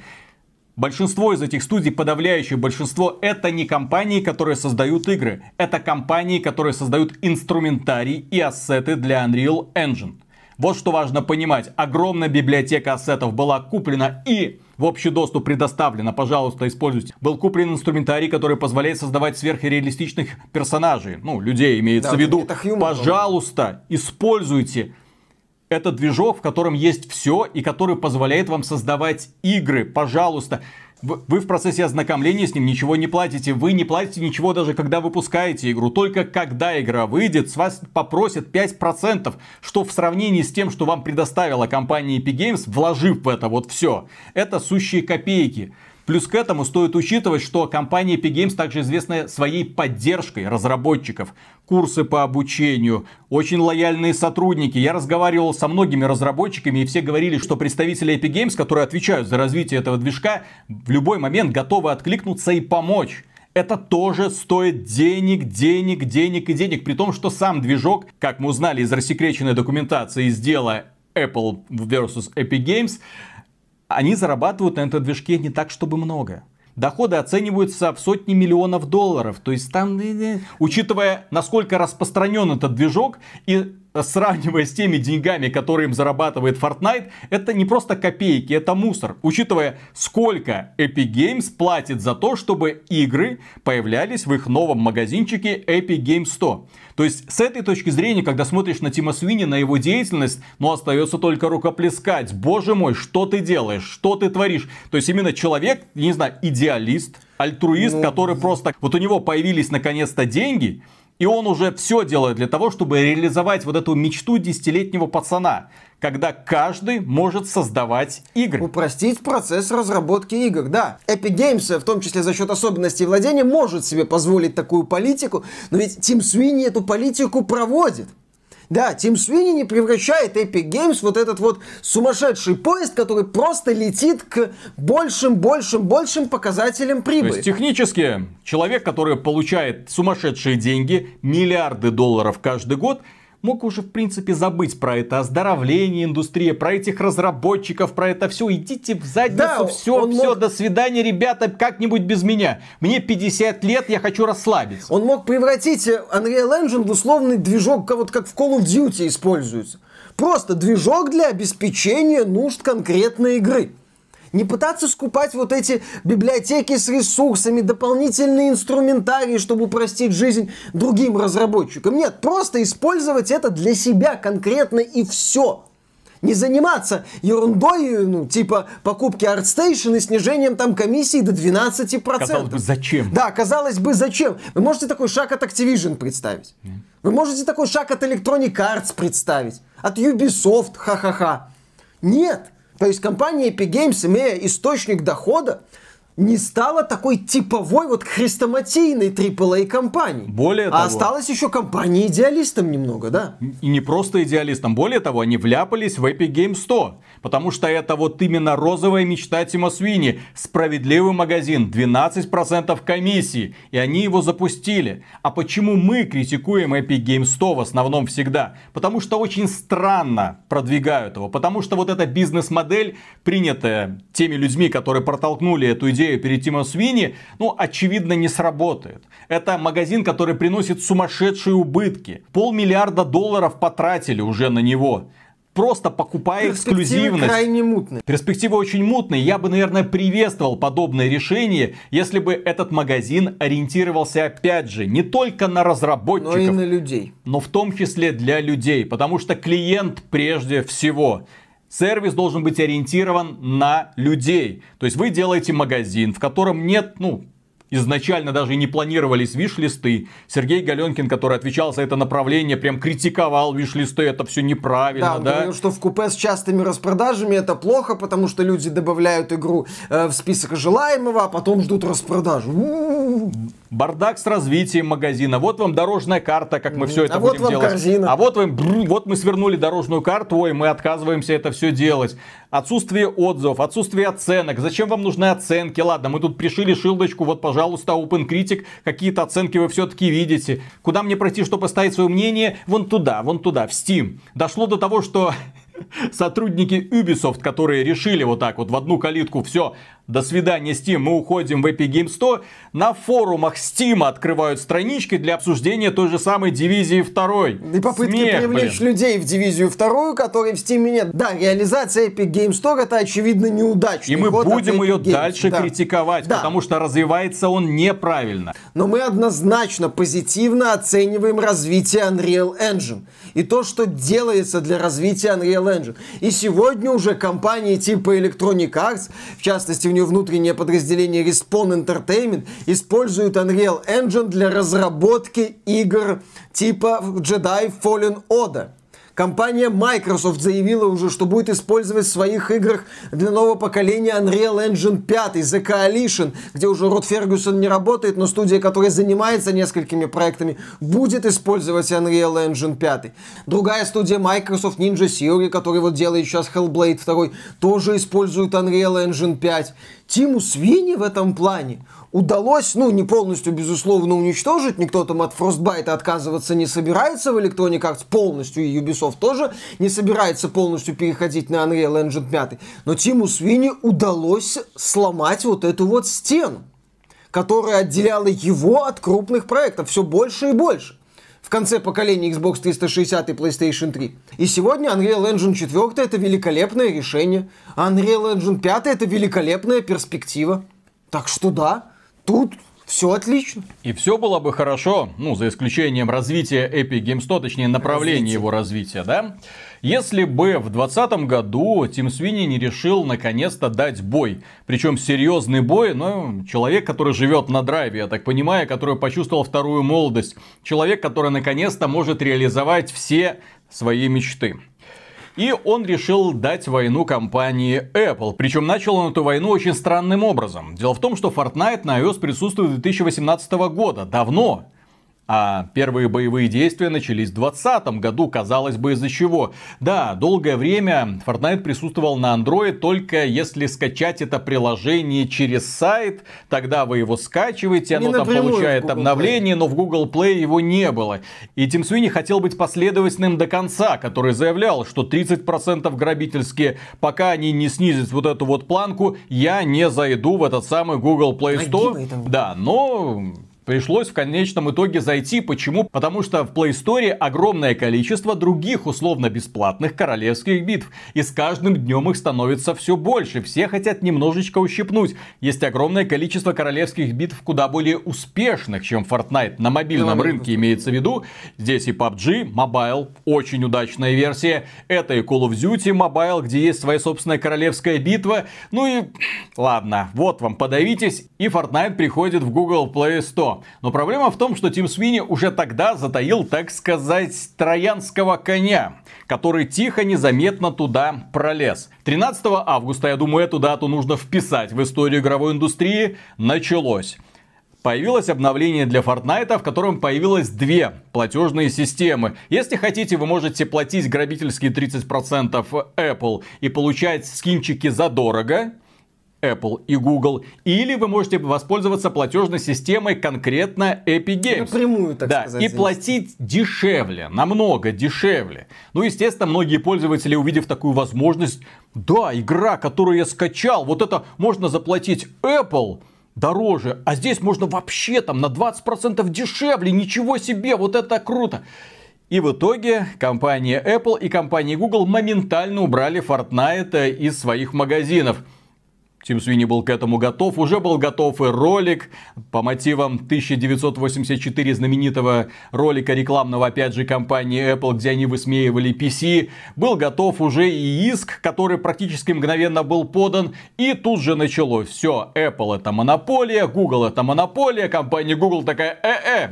Большинство из этих студий, подавляющее большинство, это не компании, которые создают игры. Это компании, которые создают инструментарий и ассеты для Unreal Engine. Вот что важно понимать. Огромная библиотека ассетов была куплена и в общий доступ предоставлена. Пожалуйста, используйте. Был куплен инструментарий, который позволяет создавать сверхреалистичных персонажей. Ну, людей имеется в виду. Пожалуйста, используйте. Это движок, в котором есть все и который позволяет вам создавать игры. Пожалуйста. Вы в процессе ознакомления с ним ничего не платите. Вы не платите ничего даже когда выпускаете игру. Только когда игра выйдет, с вас попросят 5%. Что в сравнении с тем, что вам предоставила компания Epic Games, вложив в это вот все, это сущие копейки. Плюс к этому стоит учитывать, что компания Epic Games также известна своей поддержкой разработчиков. Курсы по обучению, очень лояльные сотрудники. Я разговаривал со многими разработчиками, и все говорили, что представители Epic Games, которые отвечают за развитие этого движка, в любой момент готовы откликнуться и помочь. Это тоже стоит денег, денег, денег и денег. При том, что сам движок, как мы узнали из рассекреченной документации из дела Apple vs Epic Games, они зарабатывают на этом движке не так, чтобы много. Доходы оцениваются в сотни миллионов долларов. То есть там, учитывая, насколько распространен этот движок, и сравнивая с теми деньгами, которые им зарабатывает Fortnite, это не просто копейки, это мусор. Учитывая, сколько Epic Games платит за то, чтобы игры появлялись в их новом магазинчике Epic Games Store. То есть, с этой точки зрения, когда смотришь на Тима Суини, на его деятельность, ну, остается только рукоплескать. Боже мой, что ты делаешь? Что ты творишь? То есть, именно человек, не знаю, идеалист, альтруист, который просто... Вот у него появились, наконец-то, деньги... И он уже все делает для того, чтобы реализовать вот эту мечту 10-летнего пацана, когда каждый может создавать игры. Упростить процесс разработки игр, да. Epic Games, в том числе за счет особенностей владения, может себе позволить такую политику, но ведь Тим Суини эту политику проводит. Да, Тим Суини не превращает Epic Games в вот этот вот сумасшедший поезд, который просто летит к большим показателям прибыли. То есть, технически, человек, который получает сумасшедшие деньги, миллиарды долларов каждый год, мог уже в принципе забыть про это оздоровление индустрии, про этих разработчиков, про это все. Идите в задницу, да, все, до свидания, ребята, как-нибудь без меня. Мне 50 лет, я хочу расслабиться. Он мог превратить Unreal Engine в условный движок, вот как в Call of Duty используется. Просто движок для обеспечения нужд конкретной игры. Не пытаться скупать вот эти библиотеки с ресурсами, дополнительные инструментарии, чтобы упростить жизнь другим разработчикам. Нет, просто использовать это для себя конкретно и все. Не заниматься ерундой, ну, типа покупки ArtStation и снижением там комиссии до 12%. Казалось бы, зачем? Да, казалось бы, зачем? Вы можете такой шаг от Activision представить. Вы можете такой шаг от Electronic Arts представить. От Ubisoft, ха-ха-ха. Нет. То есть компания Epic Games, имея источник дохода, не стала такой типовой, вот хрестоматийной AAA компанией. Более того, осталась еще компания-идеалистом немного, да? И не просто идеалистом. Более того, они вляпались в Epic Games 100. Потому что это вот именно розовая мечта Тима Свини. Справедливый магазин, 12% комиссии. И они его запустили. А почему мы критикуем Epic Games 100 в основном всегда? Потому что очень странно продвигают его. Потому что вот эта бизнес-модель, принятая теми людьми, которые протолкнули эту идею перед Тимом Свини, ну, очевидно, не сработает. Это магазин, который приносит сумасшедшие убытки. $500 миллиарда потратили уже на него. Просто покупая эксклюзивность. Крайне мутные. Перспективы очень мутные. Я бы, наверное, приветствовал подобное решение, если бы этот магазин ориентировался, опять же, не только на разработчиков, но и на людей. Но в том числе для людей. Потому что клиент прежде всего. Сервис должен быть ориентирован на людей. То есть вы делаете магазин, в котором нет, ну, изначально даже не планировались виш-листы. Сергей Галенкин, который отвечал за это направление, прям критиковал виш-листы, это все неправильно. Да, он говорил, что в купе с частыми распродажами это плохо, потому что люди добавляют игру в список желаемого, а потом ждут распродажу. Бардак с развитием магазина. Вот вам дорожная карта, как мы все это будем делать. А вот вам корзина. А вот вам, вот мы свернули дорожную карту, ой, мы отказываемся это все делать. Отсутствие отзывов, отсутствие оценок. Зачем вам нужны оценки? Ладно, мы тут пришили шилдочку, вот, пожалуйста, OpenCritic, какие-то оценки вы все-таки видите. Куда мне пройти, чтобы поставить свое мнение? Вон туда, в Steam. Дошло до того, что сотрудники Ubisoft, которые решили вот так вот в одну калитку, все, до свидания, Steam, мы уходим в Epic Games 100, на форумах Steam открывают странички для обсуждения той же самой Дивизии 2. И попытки привлечь людей в Дивизию 2, которой в Steam нет. Да, реализация Epic Games 100 это, очевидно, неудачно. И мы будем ее дальше критиковать, потому что развивается он неправильно. Но мы однозначно позитивно оцениваем развитие Unreal Engine. И то, что делается для развития Unreal Engine. И сегодня уже компании типа Electronic Arts, в частности, у нее внутреннее подразделение Respawn Entertainment, используют Unreal Engine для разработки игр типа Jedi Fallen Order. Компания Microsoft заявила уже, что будет использовать в своих играх для нового поколения Unreal Engine 5, The Coalition, где уже Род Фергюсон не работает, но студия, которая занимается несколькими проектами, будет использовать Unreal Engine 5. Другая студия Microsoft, Ninja Theory, которая вот делает сейчас Hellblade 2, тоже использует Unreal Engine 5. Тиму Свини в этом плане удалось, ну, не полностью, безусловно, уничтожить. Никто там от Frostbite отказываться не собирается в Electronic Arts полностью, и Ubisoft тоже не собирается полностью переходить на Unreal Engine 5. Но Тиму Свини удалось сломать вот эту вот стену, которая отделяла его от крупных проектов все больше и больше. В конце поколения Xbox 360 и PlayStation 3. И сегодня Unreal Engine 4 это великолепное решение. А Unreal Engine 5 это великолепная перспектива. Так что да, тут все отлично. И все было бы хорошо, ну, за исключением развития Epic Games 100, точнее направления его развития, да? Если бы в 2020 году Тим Свини не решил наконец-то дать бой. Причем серьезный бой, но человек, который живет на драйве, я так понимаю, который почувствовал вторую молодость. Человек, который наконец-то может реализовать все свои мечты. И он решил дать войну компании Apple. Причем начал он эту войну очень странным образом. Дело в том, что Fortnite на iOS присутствует с 2018 года. Давно. А первые боевые действия начались в 2020 году, казалось бы, из-за чего? Да, долгое время Fortnite присутствовал на Android, только если скачать это приложение через сайт, тогда вы его скачиваете, оно там получает обновление, но в Google Play его не было. И Тим Суини хотел быть последовательным до конца, который заявлял, что 30% грабительские, пока они не снизят вот эту вот планку, я не зайду в этот самый Google Play Store. Да, но... пришлось в конечном итоге зайти. Почему? Потому что в Play Store огромное количество других условно-бесплатных королевских битв. И с каждым днем их становится все больше. Все хотят немножечко ущипнуть. Есть огромное количество королевских битв куда более успешных, чем Fortnite. На мобильном рынке имеется в виду. Здесь и PUBG Mobile, очень удачная версия. Это и Call of Duty Mobile, где есть своя собственная королевская битва. Ну и ладно, вот вам, подавитесь. И Fortnite приходит в Google Play Store. Но проблема в том, что Тим Суини уже тогда затаил, так сказать, троянского коня, который тихо, незаметно туда пролез. 13 августа, я думаю, эту дату нужно вписать в историю игровой индустрии, началось. Появилось обновление для Fortnite, в котором появилось две платежные системы. Если хотите, вы можете платить грабительские 30% Apple и получать скинчики задорого. Apple и Google, или вы можете воспользоваться платежной системой конкретно Epic Games. Напрямую, так сказать. И платить дешевле, намного дешевле. Ну, естественно, многие пользователи, увидев такую возможность, да, игра, которую я скачал, вот это можно заплатить Apple дороже, а здесь можно вообще там на 20% дешевле, ничего себе, вот это круто. И в итоге компания Apple и компания Google моментально убрали Fortnite из своих магазинов. Тим Суини был к этому готов. Уже был готов и ролик по мотивам 1984 знаменитого ролика рекламного, опять же, компании Apple, где они высмеивали PC. Был готов уже и иск, который практически мгновенно был подан. И тут же началось. Все, Apple это монополия, Google это монополия. Компания Google такая,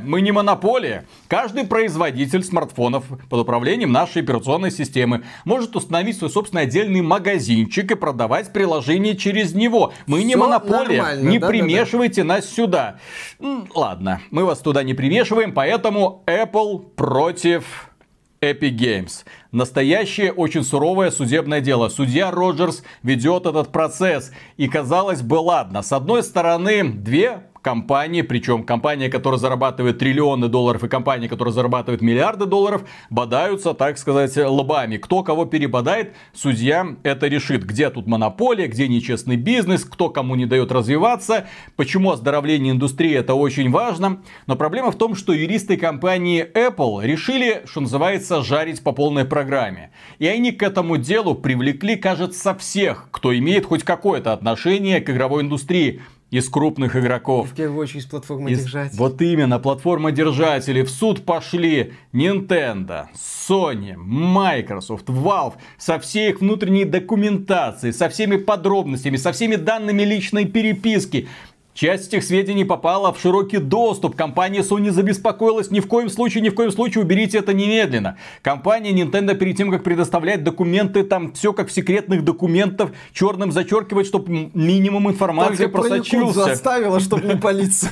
мы не монополия. Каждый производитель смартфонов под управлением нашей операционной системы может установить свой собственный отдельный магазинчик и продавать приложение через него. Мы все не монополия, не примешивайте нас сюда. Ладно, мы вас туда не примешиваем, поэтому Apple против Epic Games. Настоящее, очень суровое судебное дело. Судья Роджерс ведет этот процесс. И казалось бы, ладно, с одной стороны, две компании, причем компания, которая зарабатывает триллионы долларов, и компания, которая зарабатывает миллиарды долларов, бодаются, так сказать, лбами. Кто кого перебодает, судья это решит. Где тут монополия, где нечестный бизнес, кто кому не дает развиваться, почему оздоровление индустрии это очень важно. Но проблема в том, что юристы компании Apple решили, что называется, жарить по полной программе. И они к этому делу привлекли, кажется, всех, кто имеет хоть какое-то отношение к игровой индустрии. Из крупных игроков. И в первую очередь платформодержатели. Вот именно, платформодержатели. В суд пошли Nintendo, Sony, Microsoft, Valve. Со всей их внутренней документацией, со всеми подробностями, со всеми данными личной переписки. Часть этих сведений попала в широкий доступ. Компания Sony забеспокоилась. Ни в коем случае уберите это немедленно. Компания Nintendo перед тем, как предоставлять документы, там все как в секретных документах, черным зачеркивать, чтобы минимум информации просочился. Только заставила, чтобы не палиться.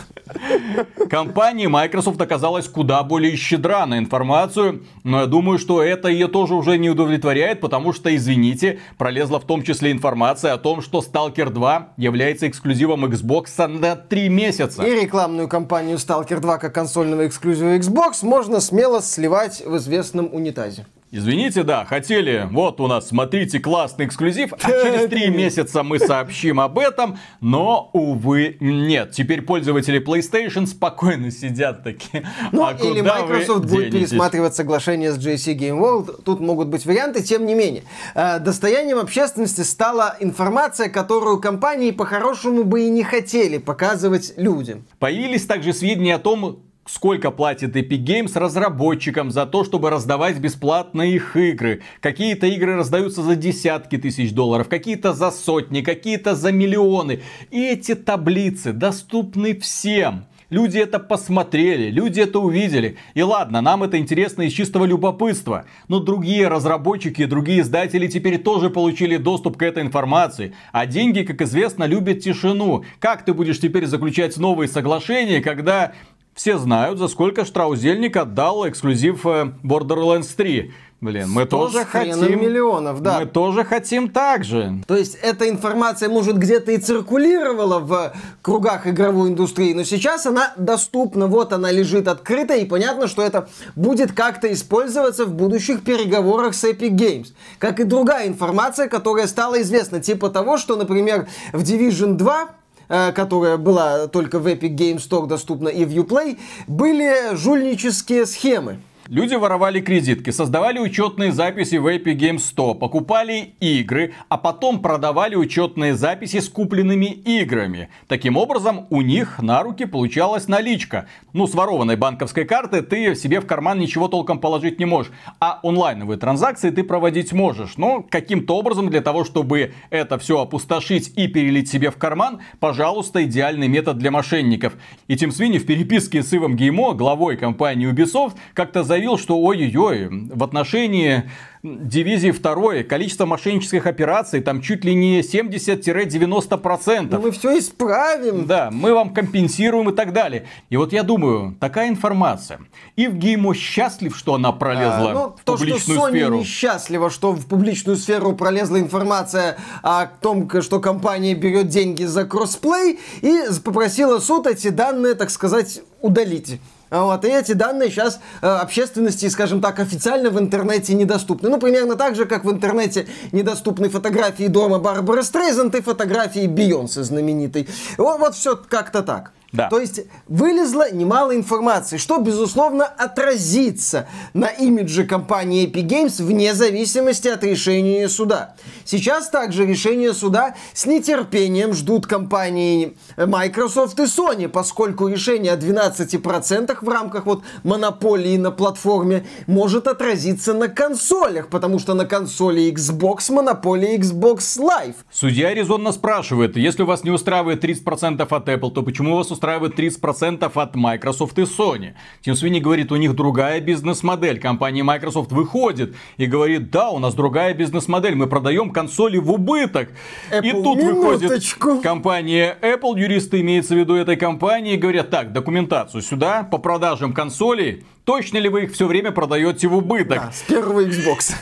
Компания Microsoft оказалась куда более щедра на информацию. Но я думаю, что это ее тоже уже не удовлетворяет, потому что, извините, пролезла в том числе информация о том, что Stalker 2 является эксклюзивом Xbox на 3 месяца. И рекламную кампанию Stalker 2 как консольного эксклюзива Xbox можно смело сливать в известном унитазе. Извините, да, хотели, вот у нас, смотрите, классный эксклюзив, а через 3 месяца мы сообщим об этом, но, увы, нет. Теперь пользователи PlayStation спокойно сидят такие, а куда или Microsoft будет пересматривать соглашение с GSC Game World, тут могут быть варианты, тем не менее. Достоянием общественности стала информация, которую компании по-хорошему бы и не хотели показывать людям. Появились также сведения о том, сколько платит Epic Games разработчикам за то, чтобы раздавать бесплатно их игры. Какие-то игры раздаются за десятки тысяч долларов, какие-то за сотни, какие-то за миллионы. И эти таблицы доступны всем. Люди это посмотрели, люди это увидели. И ладно, нам это интересно из чистого любопытства. Но другие разработчики и другие издатели теперь тоже получили доступ к этой информации. А деньги, как известно, любят тишину. Как ты будешь теперь заключать новые соглашения, когда... Все знают, за сколько штраузельник отдал эксклюзив Borderlands 3. Блин, мы тоже хотим миллионов, да. Мы тоже хотим так же. То есть эта информация, может, где-то и циркулировала в кругах игровой индустрии, но сейчас она доступна, вот она лежит открыта, и понятно, что это будет как-то использоваться в будущих переговорах с Epic Games. Как и другая информация, которая стала известна, типа того, что, например, в Division 2, которая была только в Epic Games Store доступна и в Uplay, были жульнические схемы. Люди воровали кредитки, создавали учетные записи в Epic Games Store, покупали игры, а потом продавали учетные записи с купленными играми. Таким образом, у них на руки получалась наличка. Ну, с ворованной банковской карты ты себе в карман ничего толком положить не можешь, а онлайновые транзакции ты проводить можешь. Но каким-то образом для того, чтобы это все опустошить и перелить себе в карман, пожалуйста, идеальный метод для мошенников. И Тим Свини в переписке с Ивом Геймо, главой компании Ubisoft, как-то заявил, что ой-ой-ой, в отношении дивизии 2 количество мошеннических операций там чуть ли не 70-90%. Но мы все исправим. Да, мы вам компенсируем и так далее. И вот я думаю, такая информация. Ив Геймо счастлив, что она пролезла в публичную сферу. Sony несчастлива, что в публичную сферу пролезла информация о том, что компания берет деньги за кроссплей, и попросила суд эти данные, так сказать, удалить. Вот, и эти данные сейчас общественности, скажем так, официально в интернете недоступны. Ну, примерно так же, как в интернете недоступны фотографии дома Барбары Стрейзанд и фотографии Бейонсе знаменитой. Вот все как-то так. Да. То есть вылезло немало информации, что, безусловно, отразится на имидже компании Epic Games вне зависимости от решения суда. Сейчас также решение суда с нетерпением ждут компании Microsoft и Sony, поскольку решение о 12% в рамках вот монополии на платформе может отразиться на консолях, потому что на консоли Xbox монополия Xbox Live. Судья резонно спрашивает, если у вас не устраивает 30% от Apple, то почему у вас устраивает 30% от Microsoft и Sony. Тим Свини говорит, у них другая бизнес-модель. Компания Microsoft выходит и говорит, да, у нас другая бизнес-модель, мы продаем консоли в убыток. Apple, и тут выходит компания Apple, юристы, имеется в виду этой компании, говорят, так, документацию сюда по продажам консолей. Точно ли вы их все время продаете в убыток? Да, с первого Xbox.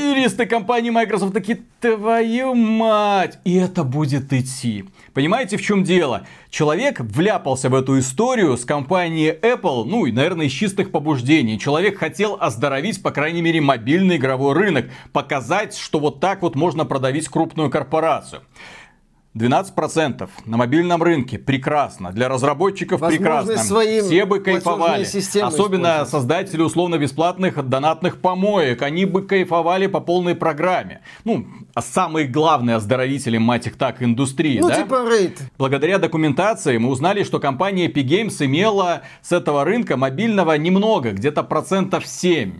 Юристы компании Microsoft такие, твою мать, и это будет идти. Понимаете, в чем дело? Человек вляпался в эту историю с компанией Apple, ну и, наверное, из чистых побуждений. Человек хотел оздоровить, по крайней мере, мобильный игровой рынок. Показать, что вот так вот можно продавить крупную корпорацию. 12% на мобильном рынке прекрасно, для разработчиков прекрасно, все бы кайфовали, особенно создатели условно-бесплатных донатных помоек, они бы кайфовали по полной программе. Ну, а самые главные оздоровители, мать их так, индустрии, ну, да? Типа рейд. Благодаря документации мы узнали, что компания Epic Games имела с этого рынка мобильного немного, где-то 7%.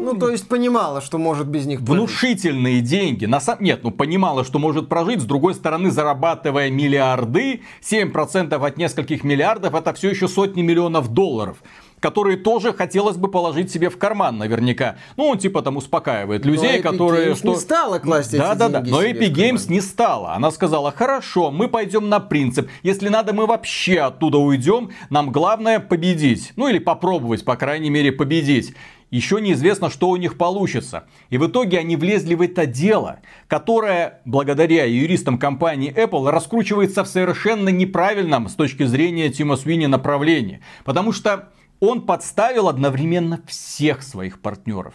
Ну, то есть понимала, что может без них прожить. Внушительные деньги. Нет, ну понимала, что может прожить. С другой стороны, зарабатывая миллиарды, 7% от нескольких миллиардов, это все еще сотни миллионов долларов, которые тоже хотелось бы положить себе в карман наверняка. Ну, он типа там успокаивает людей, но которые... Epic Games не стала класть эти деньги. Но Epic Games не стала. Она сказала, хорошо, мы пойдем на принцип. Если надо, мы вообще оттуда уйдем. Нам главное победить. Ну, или попробовать, по крайней мере, победить. Еще неизвестно, что у них получится. И в итоге они влезли в это дело, которое, благодаря юристам компании Apple, раскручивается в совершенно неправильном, с точки зрения Тима Свини, направлении. Потому что он подставил одновременно всех своих партнеров.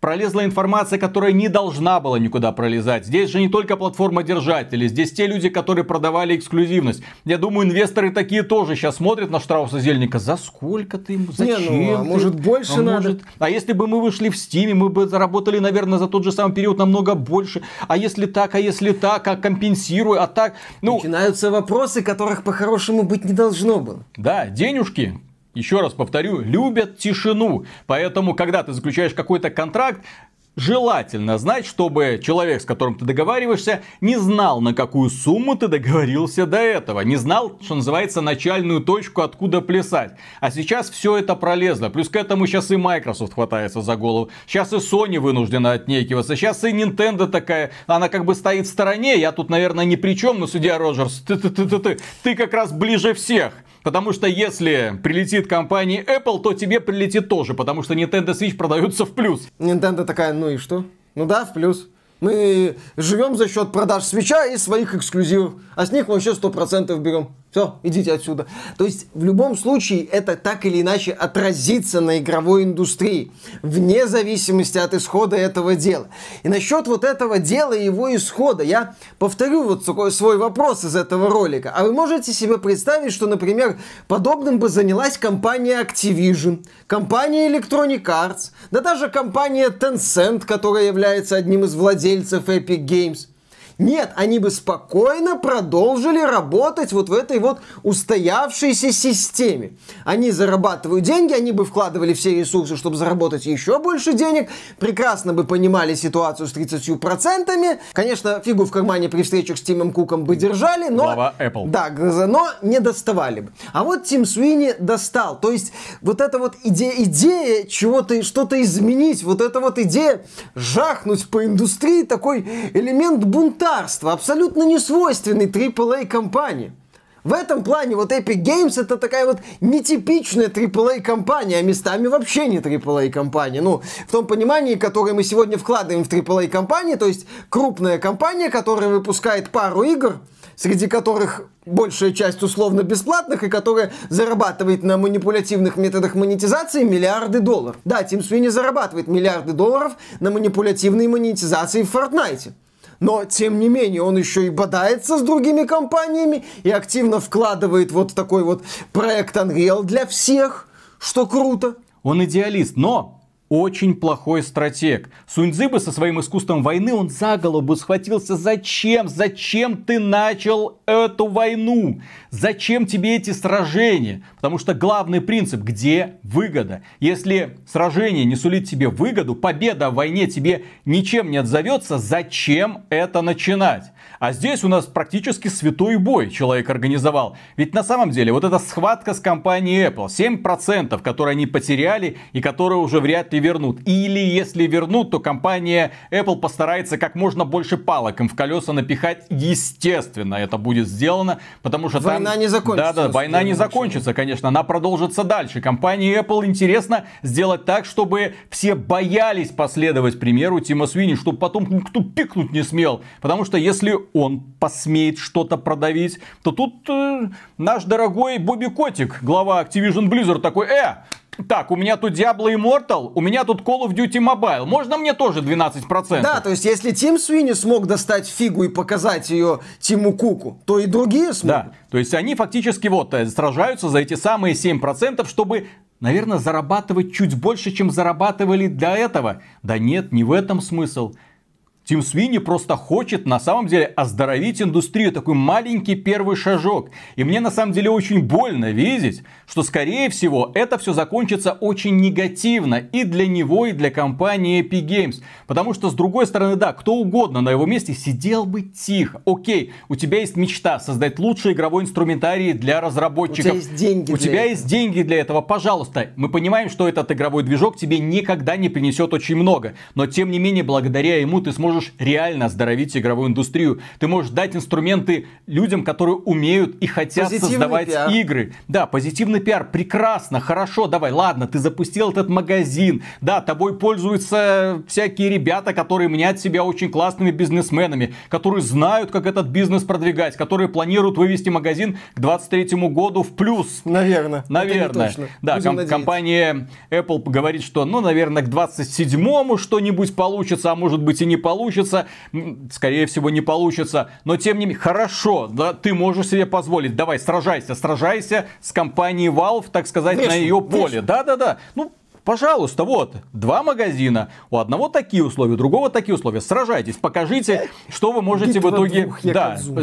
Пролезла информация, которая не должна была никуда пролезать. Здесь же не только платформодержатели, здесь те люди, которые продавали эксклюзивность. Я думаю, инвесторы такие тоже сейчас смотрят на штраусозельника. За сколько ты ему? Зачем? Не, ну, а может, больше надо? Может... А если бы мы вышли в Steam, мы бы заработали, наверное, за тот же самый период намного больше. А если так, а компенсируй, а так... Ну... Начинаются вопросы, которых по-хорошему быть не должно было. Да, денежки... Еще раз повторю, любят тишину. Поэтому, когда ты заключаешь какой-то контракт, желательно знать, чтобы человек, с которым ты договариваешься, не знал, на какую сумму ты договорился до этого. Не знал, что называется, начальную точку, откуда плясать. А сейчас все это пролезло. Плюс к этому сейчас и Microsoft хватается за голову. Сейчас и Sony вынуждена отнекиваться. Сейчас и Nintendo такая, она как бы стоит в стороне. Я тут, наверное, ни при чем, но судья Роджерс, ты как раз ближе всех. Потому что если прилетит компании Apple, то тебе прилетит тоже, потому что Nintendo Switch продается в плюс. Nintendo такая, ну и что? Ну да, в плюс. Мы живем за счет продаж свеча и своих эксклюзивов. А с них мы вообще 100% берем. Все, идите отсюда. То есть, в любом случае, это так или иначе отразится на игровой индустрии, вне зависимости от исхода этого дела. И насчет вот этого дела и его исхода, я повторю вот такой свой вопрос из этого ролика. А вы можете себе представить, что, например, подобным бы занялась компания Activision, компания Electronic Arts, да даже компания Tencent, которая является одним из владельцев Epic Games? Нет, они бы спокойно продолжили работать вот в этой вот устоявшейся системе. Они зарабатывают деньги, они бы вкладывали все ресурсы, чтобы заработать еще больше денег, прекрасно бы понимали ситуацию с 30%. Конечно, фигу в кармане при встречах с Тимом Куком бы держали, но... Глава Apple. Да, но не доставали бы. А вот Тим Суини достал. То есть вот эта вот идея чего-то, что-то изменить, вот эта вот идея жахнуть по индустрии, такой элемент бунта, абсолютно не свойственный AAA компании. В этом плане вот Epic Games это такая вот нетипичная AAA компания, а местами вообще не AAA компания. Ну, в том понимании, которое мы сегодня вкладываем в AAA компании, то есть крупная компания, которая выпускает пару игр, среди которых большая часть условно бесплатных, и которая зарабатывает на манипулятивных методах монетизации миллиарды долларов. Да, Тим Суини зарабатывает миллиарды долларов на манипулятивной монетизации в Fortnite. Но, тем не менее, он еще и бодается с другими компаниями и активно вкладывает вот такой вот проект Unreal для всех, что круто. Он идеалист, но очень плохой стратег. Сунь-Цзы бы со своим искусством войны, он за голову схватился. Зачем? Зачем ты начал эту войну? Зачем тебе эти сражения? Потому что главный принцип, где выгода? Если сражение не сулит тебе выгоду, победа в войне тебе ничем не отзовется, зачем это начинать? А здесь у нас практически святой бой человек организовал. Ведь на самом деле вот эта схватка с компанией Apple, 7%, которые они потеряли и которые уже вряд ли вернут. Или если вернут, то компания Apple постарается как можно больше палок им в колеса напихать. Естественно, это будет сделано, потому что война там... не закончится. Да, да, война не закончится, конечно, она продолжится дальше. Компании Apple интересно сделать так, чтобы все боялись последовать примеру Тима Суини, чтобы потом никто пикнуть не смел. Потому что если он посмеет что-то продавить, то тут наш дорогой Бобби Котик, глава Activision Blizzard, такой, так, у меня тут Diablo Immortal, у меня тут Call of Duty Mobile. Можно мне тоже 12%? Да, то есть, если Тим Суини смог достать фигу и показать ее Тиму Куку, то и другие смогут. Да, то есть, они фактически вот сражаются за эти самые 7%, чтобы, наверное, зарабатывать чуть больше, чем зарабатывали до этого. Да нет, не в этом смысл. Тим Суини просто хочет, на самом деле, оздоровить индустрию. Такой маленький первый шажок. И мне, на самом деле, очень больно видеть, что, скорее всего, это все закончится очень негативно и для него, и для компании Epic Games. Потому что, с другой стороны, да, кто угодно на его месте сидел бы тихо. Окей, у тебя есть мечта создать лучший игровой инструментарий для разработчиков. У тебя есть деньги для этого. Пожалуйста, мы понимаем, что этот игровой движок тебе никогда не принесет очень много. Но, тем не менее, благодаря ему ты сможешь реально оздоровить игровую индустрию. Ты можешь дать инструменты людям, которые умеют и хотят создавать игры. Да, позитивный пиар. Прекрасно, хорошо, давай, ладно, ты запустил этот магазин. Да, тобой пользуются всякие ребята, которые мнят себя очень классными бизнесменами, которые знают, как этот бизнес продвигать, которые планируют вывести магазин к 2023 году в плюс. Наверное. Да, компания Apple говорит, что, ну, наверное, к 2027-му что-нибудь получится, а может быть и не получится. Скорее всего, не получится. Но, тем не менее, хорошо, да, ты можешь себе позволить. Давай, сражайся с компанией Valve, так сказать, конечно, на ее поле. Да-да-да. Ну, пожалуйста, вот, два магазина. У одного такие условия, у другого такие условия. Сражайтесь, покажите, что вы можете в итоге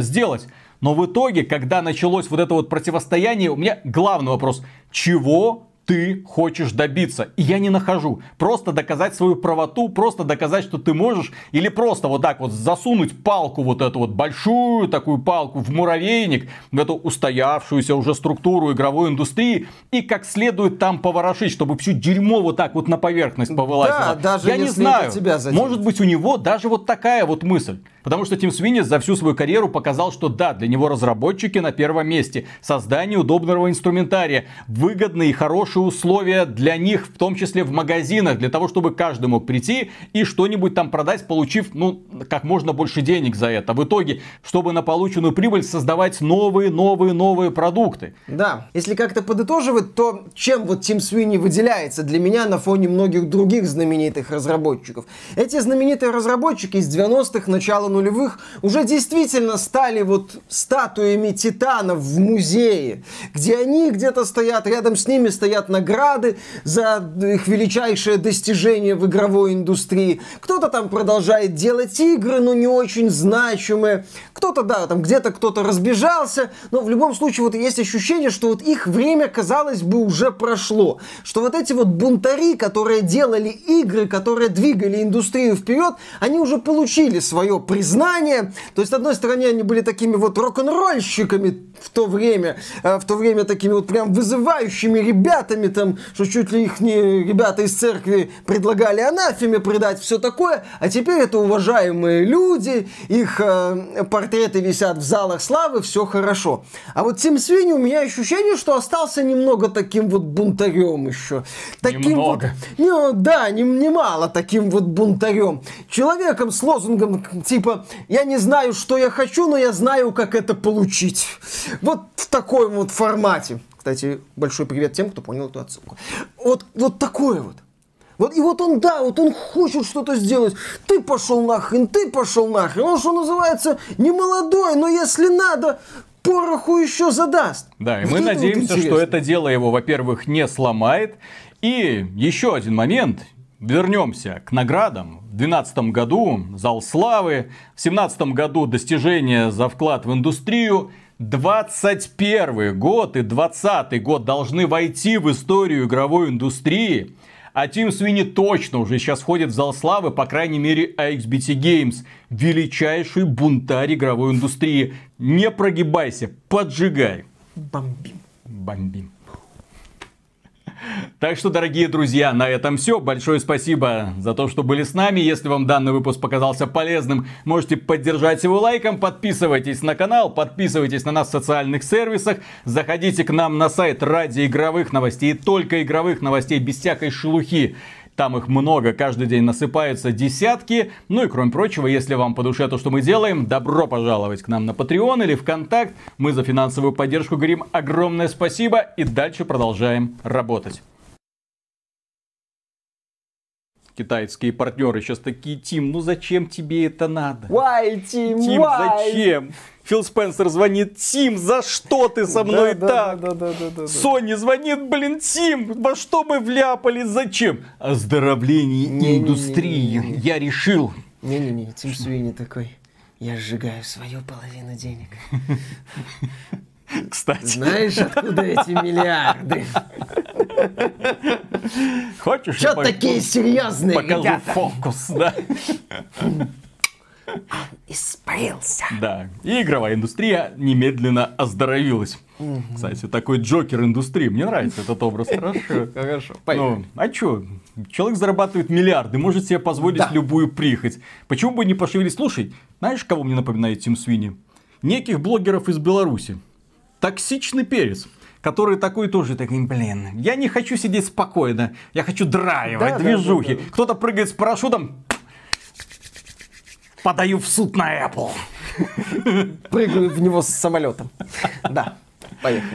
сделать. Но в итоге, когда началось вот это вот противостояние, у меня главный вопрос. Чего ты хочешь добиться. И я не нахожу. Просто доказать свою правоту, просто доказать, что ты можешь, или просто вот так вот засунуть палку, вот эту вот большую такую палку в муравейник, в эту устоявшуюся уже структуру игровой индустрии, и как следует там поворошить, чтобы все дерьмо вот так вот на поверхность повылазило. Да, даже я не знаю, может быть, у него даже вот такая вот мысль. Потому что Тим Свини за всю свою карьеру показал, что да, для него разработчики на первом месте. Создание удобного инструментария, выгодные и хорошие условия для них, в том числе в магазинах, для того, чтобы каждый мог прийти и что-нибудь там продать, получив, ну, как можно больше денег за это. В итоге, чтобы на полученную прибыль создавать новые продукты. Да, если как-то подытоживать, то чем вот Тим Свини выделяется для меня на фоне многих других знаменитых разработчиков? Эти знаменитые разработчики из 90-х, начала нулевых уже действительно стали вот статуями титанов в музее, где они где-то стоят, рядом с ними стоят награды за их величайшее достижение в игровой индустрии. Кто-то там продолжает делать игры, но не очень значимые. Кто-то, да, там где-то кто-то разбежался, но в любом случае вот есть ощущение, что вот их время, казалось бы, уже прошло. Что вот эти вот бунтари, которые делали игры, которые двигали индустрию вперед, они уже получили свое признание. То есть, с одной стороны, они были такими вот рок-н-ролльщиками в то время такими вот прям вызывающими ребятами, там, что чуть ли их не ребята из церкви предлагали анафеме предать, все такое. А теперь это уважаемые люди, их портреты висят в залах славы, все хорошо. А вот Тим Свини, у меня ощущение, что остался немного таким вот бунтарем еще. Немного. Вот, ну, да, немало таким вот бунтарем. Человеком с лозунгом типа «я не знаю, что я хочу, но я знаю, как это получить». Вот в таком вот формате. Кстати, большой привет тем, кто понял эту отсылку. Вот такое вот. Вот, и вот он, да, вот он хочет что-то сделать. Ты пошел нахрен, ты пошел нахрен. Он, что называется, не молодой, но если надо, пороху еще задаст. Да, и мы надеемся, что это дело его, во-первых, не сломает. И еще один момент. Вернемся к наградам. В 2012 году зал славы, в 2017 году достижения за вклад в индустрию. 2021 год и 2020 год должны войти в историю игровой индустрии. А Тим Свини точно уже сейчас входит в зал славы, по крайней мере, XBT Games. Величайший бунтарь игровой индустрии. Не прогибайся, поджигай. Бомбим. Бомбим. Так что, дорогие друзья, на этом все. Большое спасибо за то, что были с нами. Если вам данный выпуск показался полезным, можете поддержать его лайком. Подписывайтесь на канал, подписывайтесь на нас в социальных сервисах. Заходите к нам на сайт ради игровых новостей, только игровых новостей, без всякой шелухи. Там их много, каждый день насыпаются десятки. Ну и кроме прочего, если вам по душе то, что мы делаем, добро пожаловать к нам на Patreon или ВКонтакт. Мы за финансовую поддержку говорим огромное спасибо и дальше продолжаем работать. Китайские партнеры сейчас такие: Тим, ну зачем тебе это надо? Why, Тим, why? Зачем? Фил Спенсер звонит: Тим, за что ты со мной так? Сони звонит: блин, Тим, во что мы вляпались, зачем? Оздоровление индустрии. Я решил. Не-не-не, Тим Свини такой: я сжигаю свою половину денег. Кстати. Знаешь, откуда эти миллиарды? Хочешь? Что такие серьезные? Покажу фокус, да. Он испарился. Да, и игровая индустрия немедленно оздоровилась. Кстати, такой Джокер индустрии. Мне нравится этот образ. Хорошо. Хорошо. Ну, а чё? Человек зарабатывает миллиарды, может себе позволить любую прихоть. Почему бы не пошевелить? Слушай, знаешь, кого мне напоминает Тим Свини? Неких блогеров из Беларуси. Токсичный перец, который такой тоже, такой: блин, я не хочу сидеть спокойно, я хочу драйвать, движухи. Кто-то прыгает с парашютом, подаю в суд на Apple. Прыгаю в него с самолетом. Да, поехали.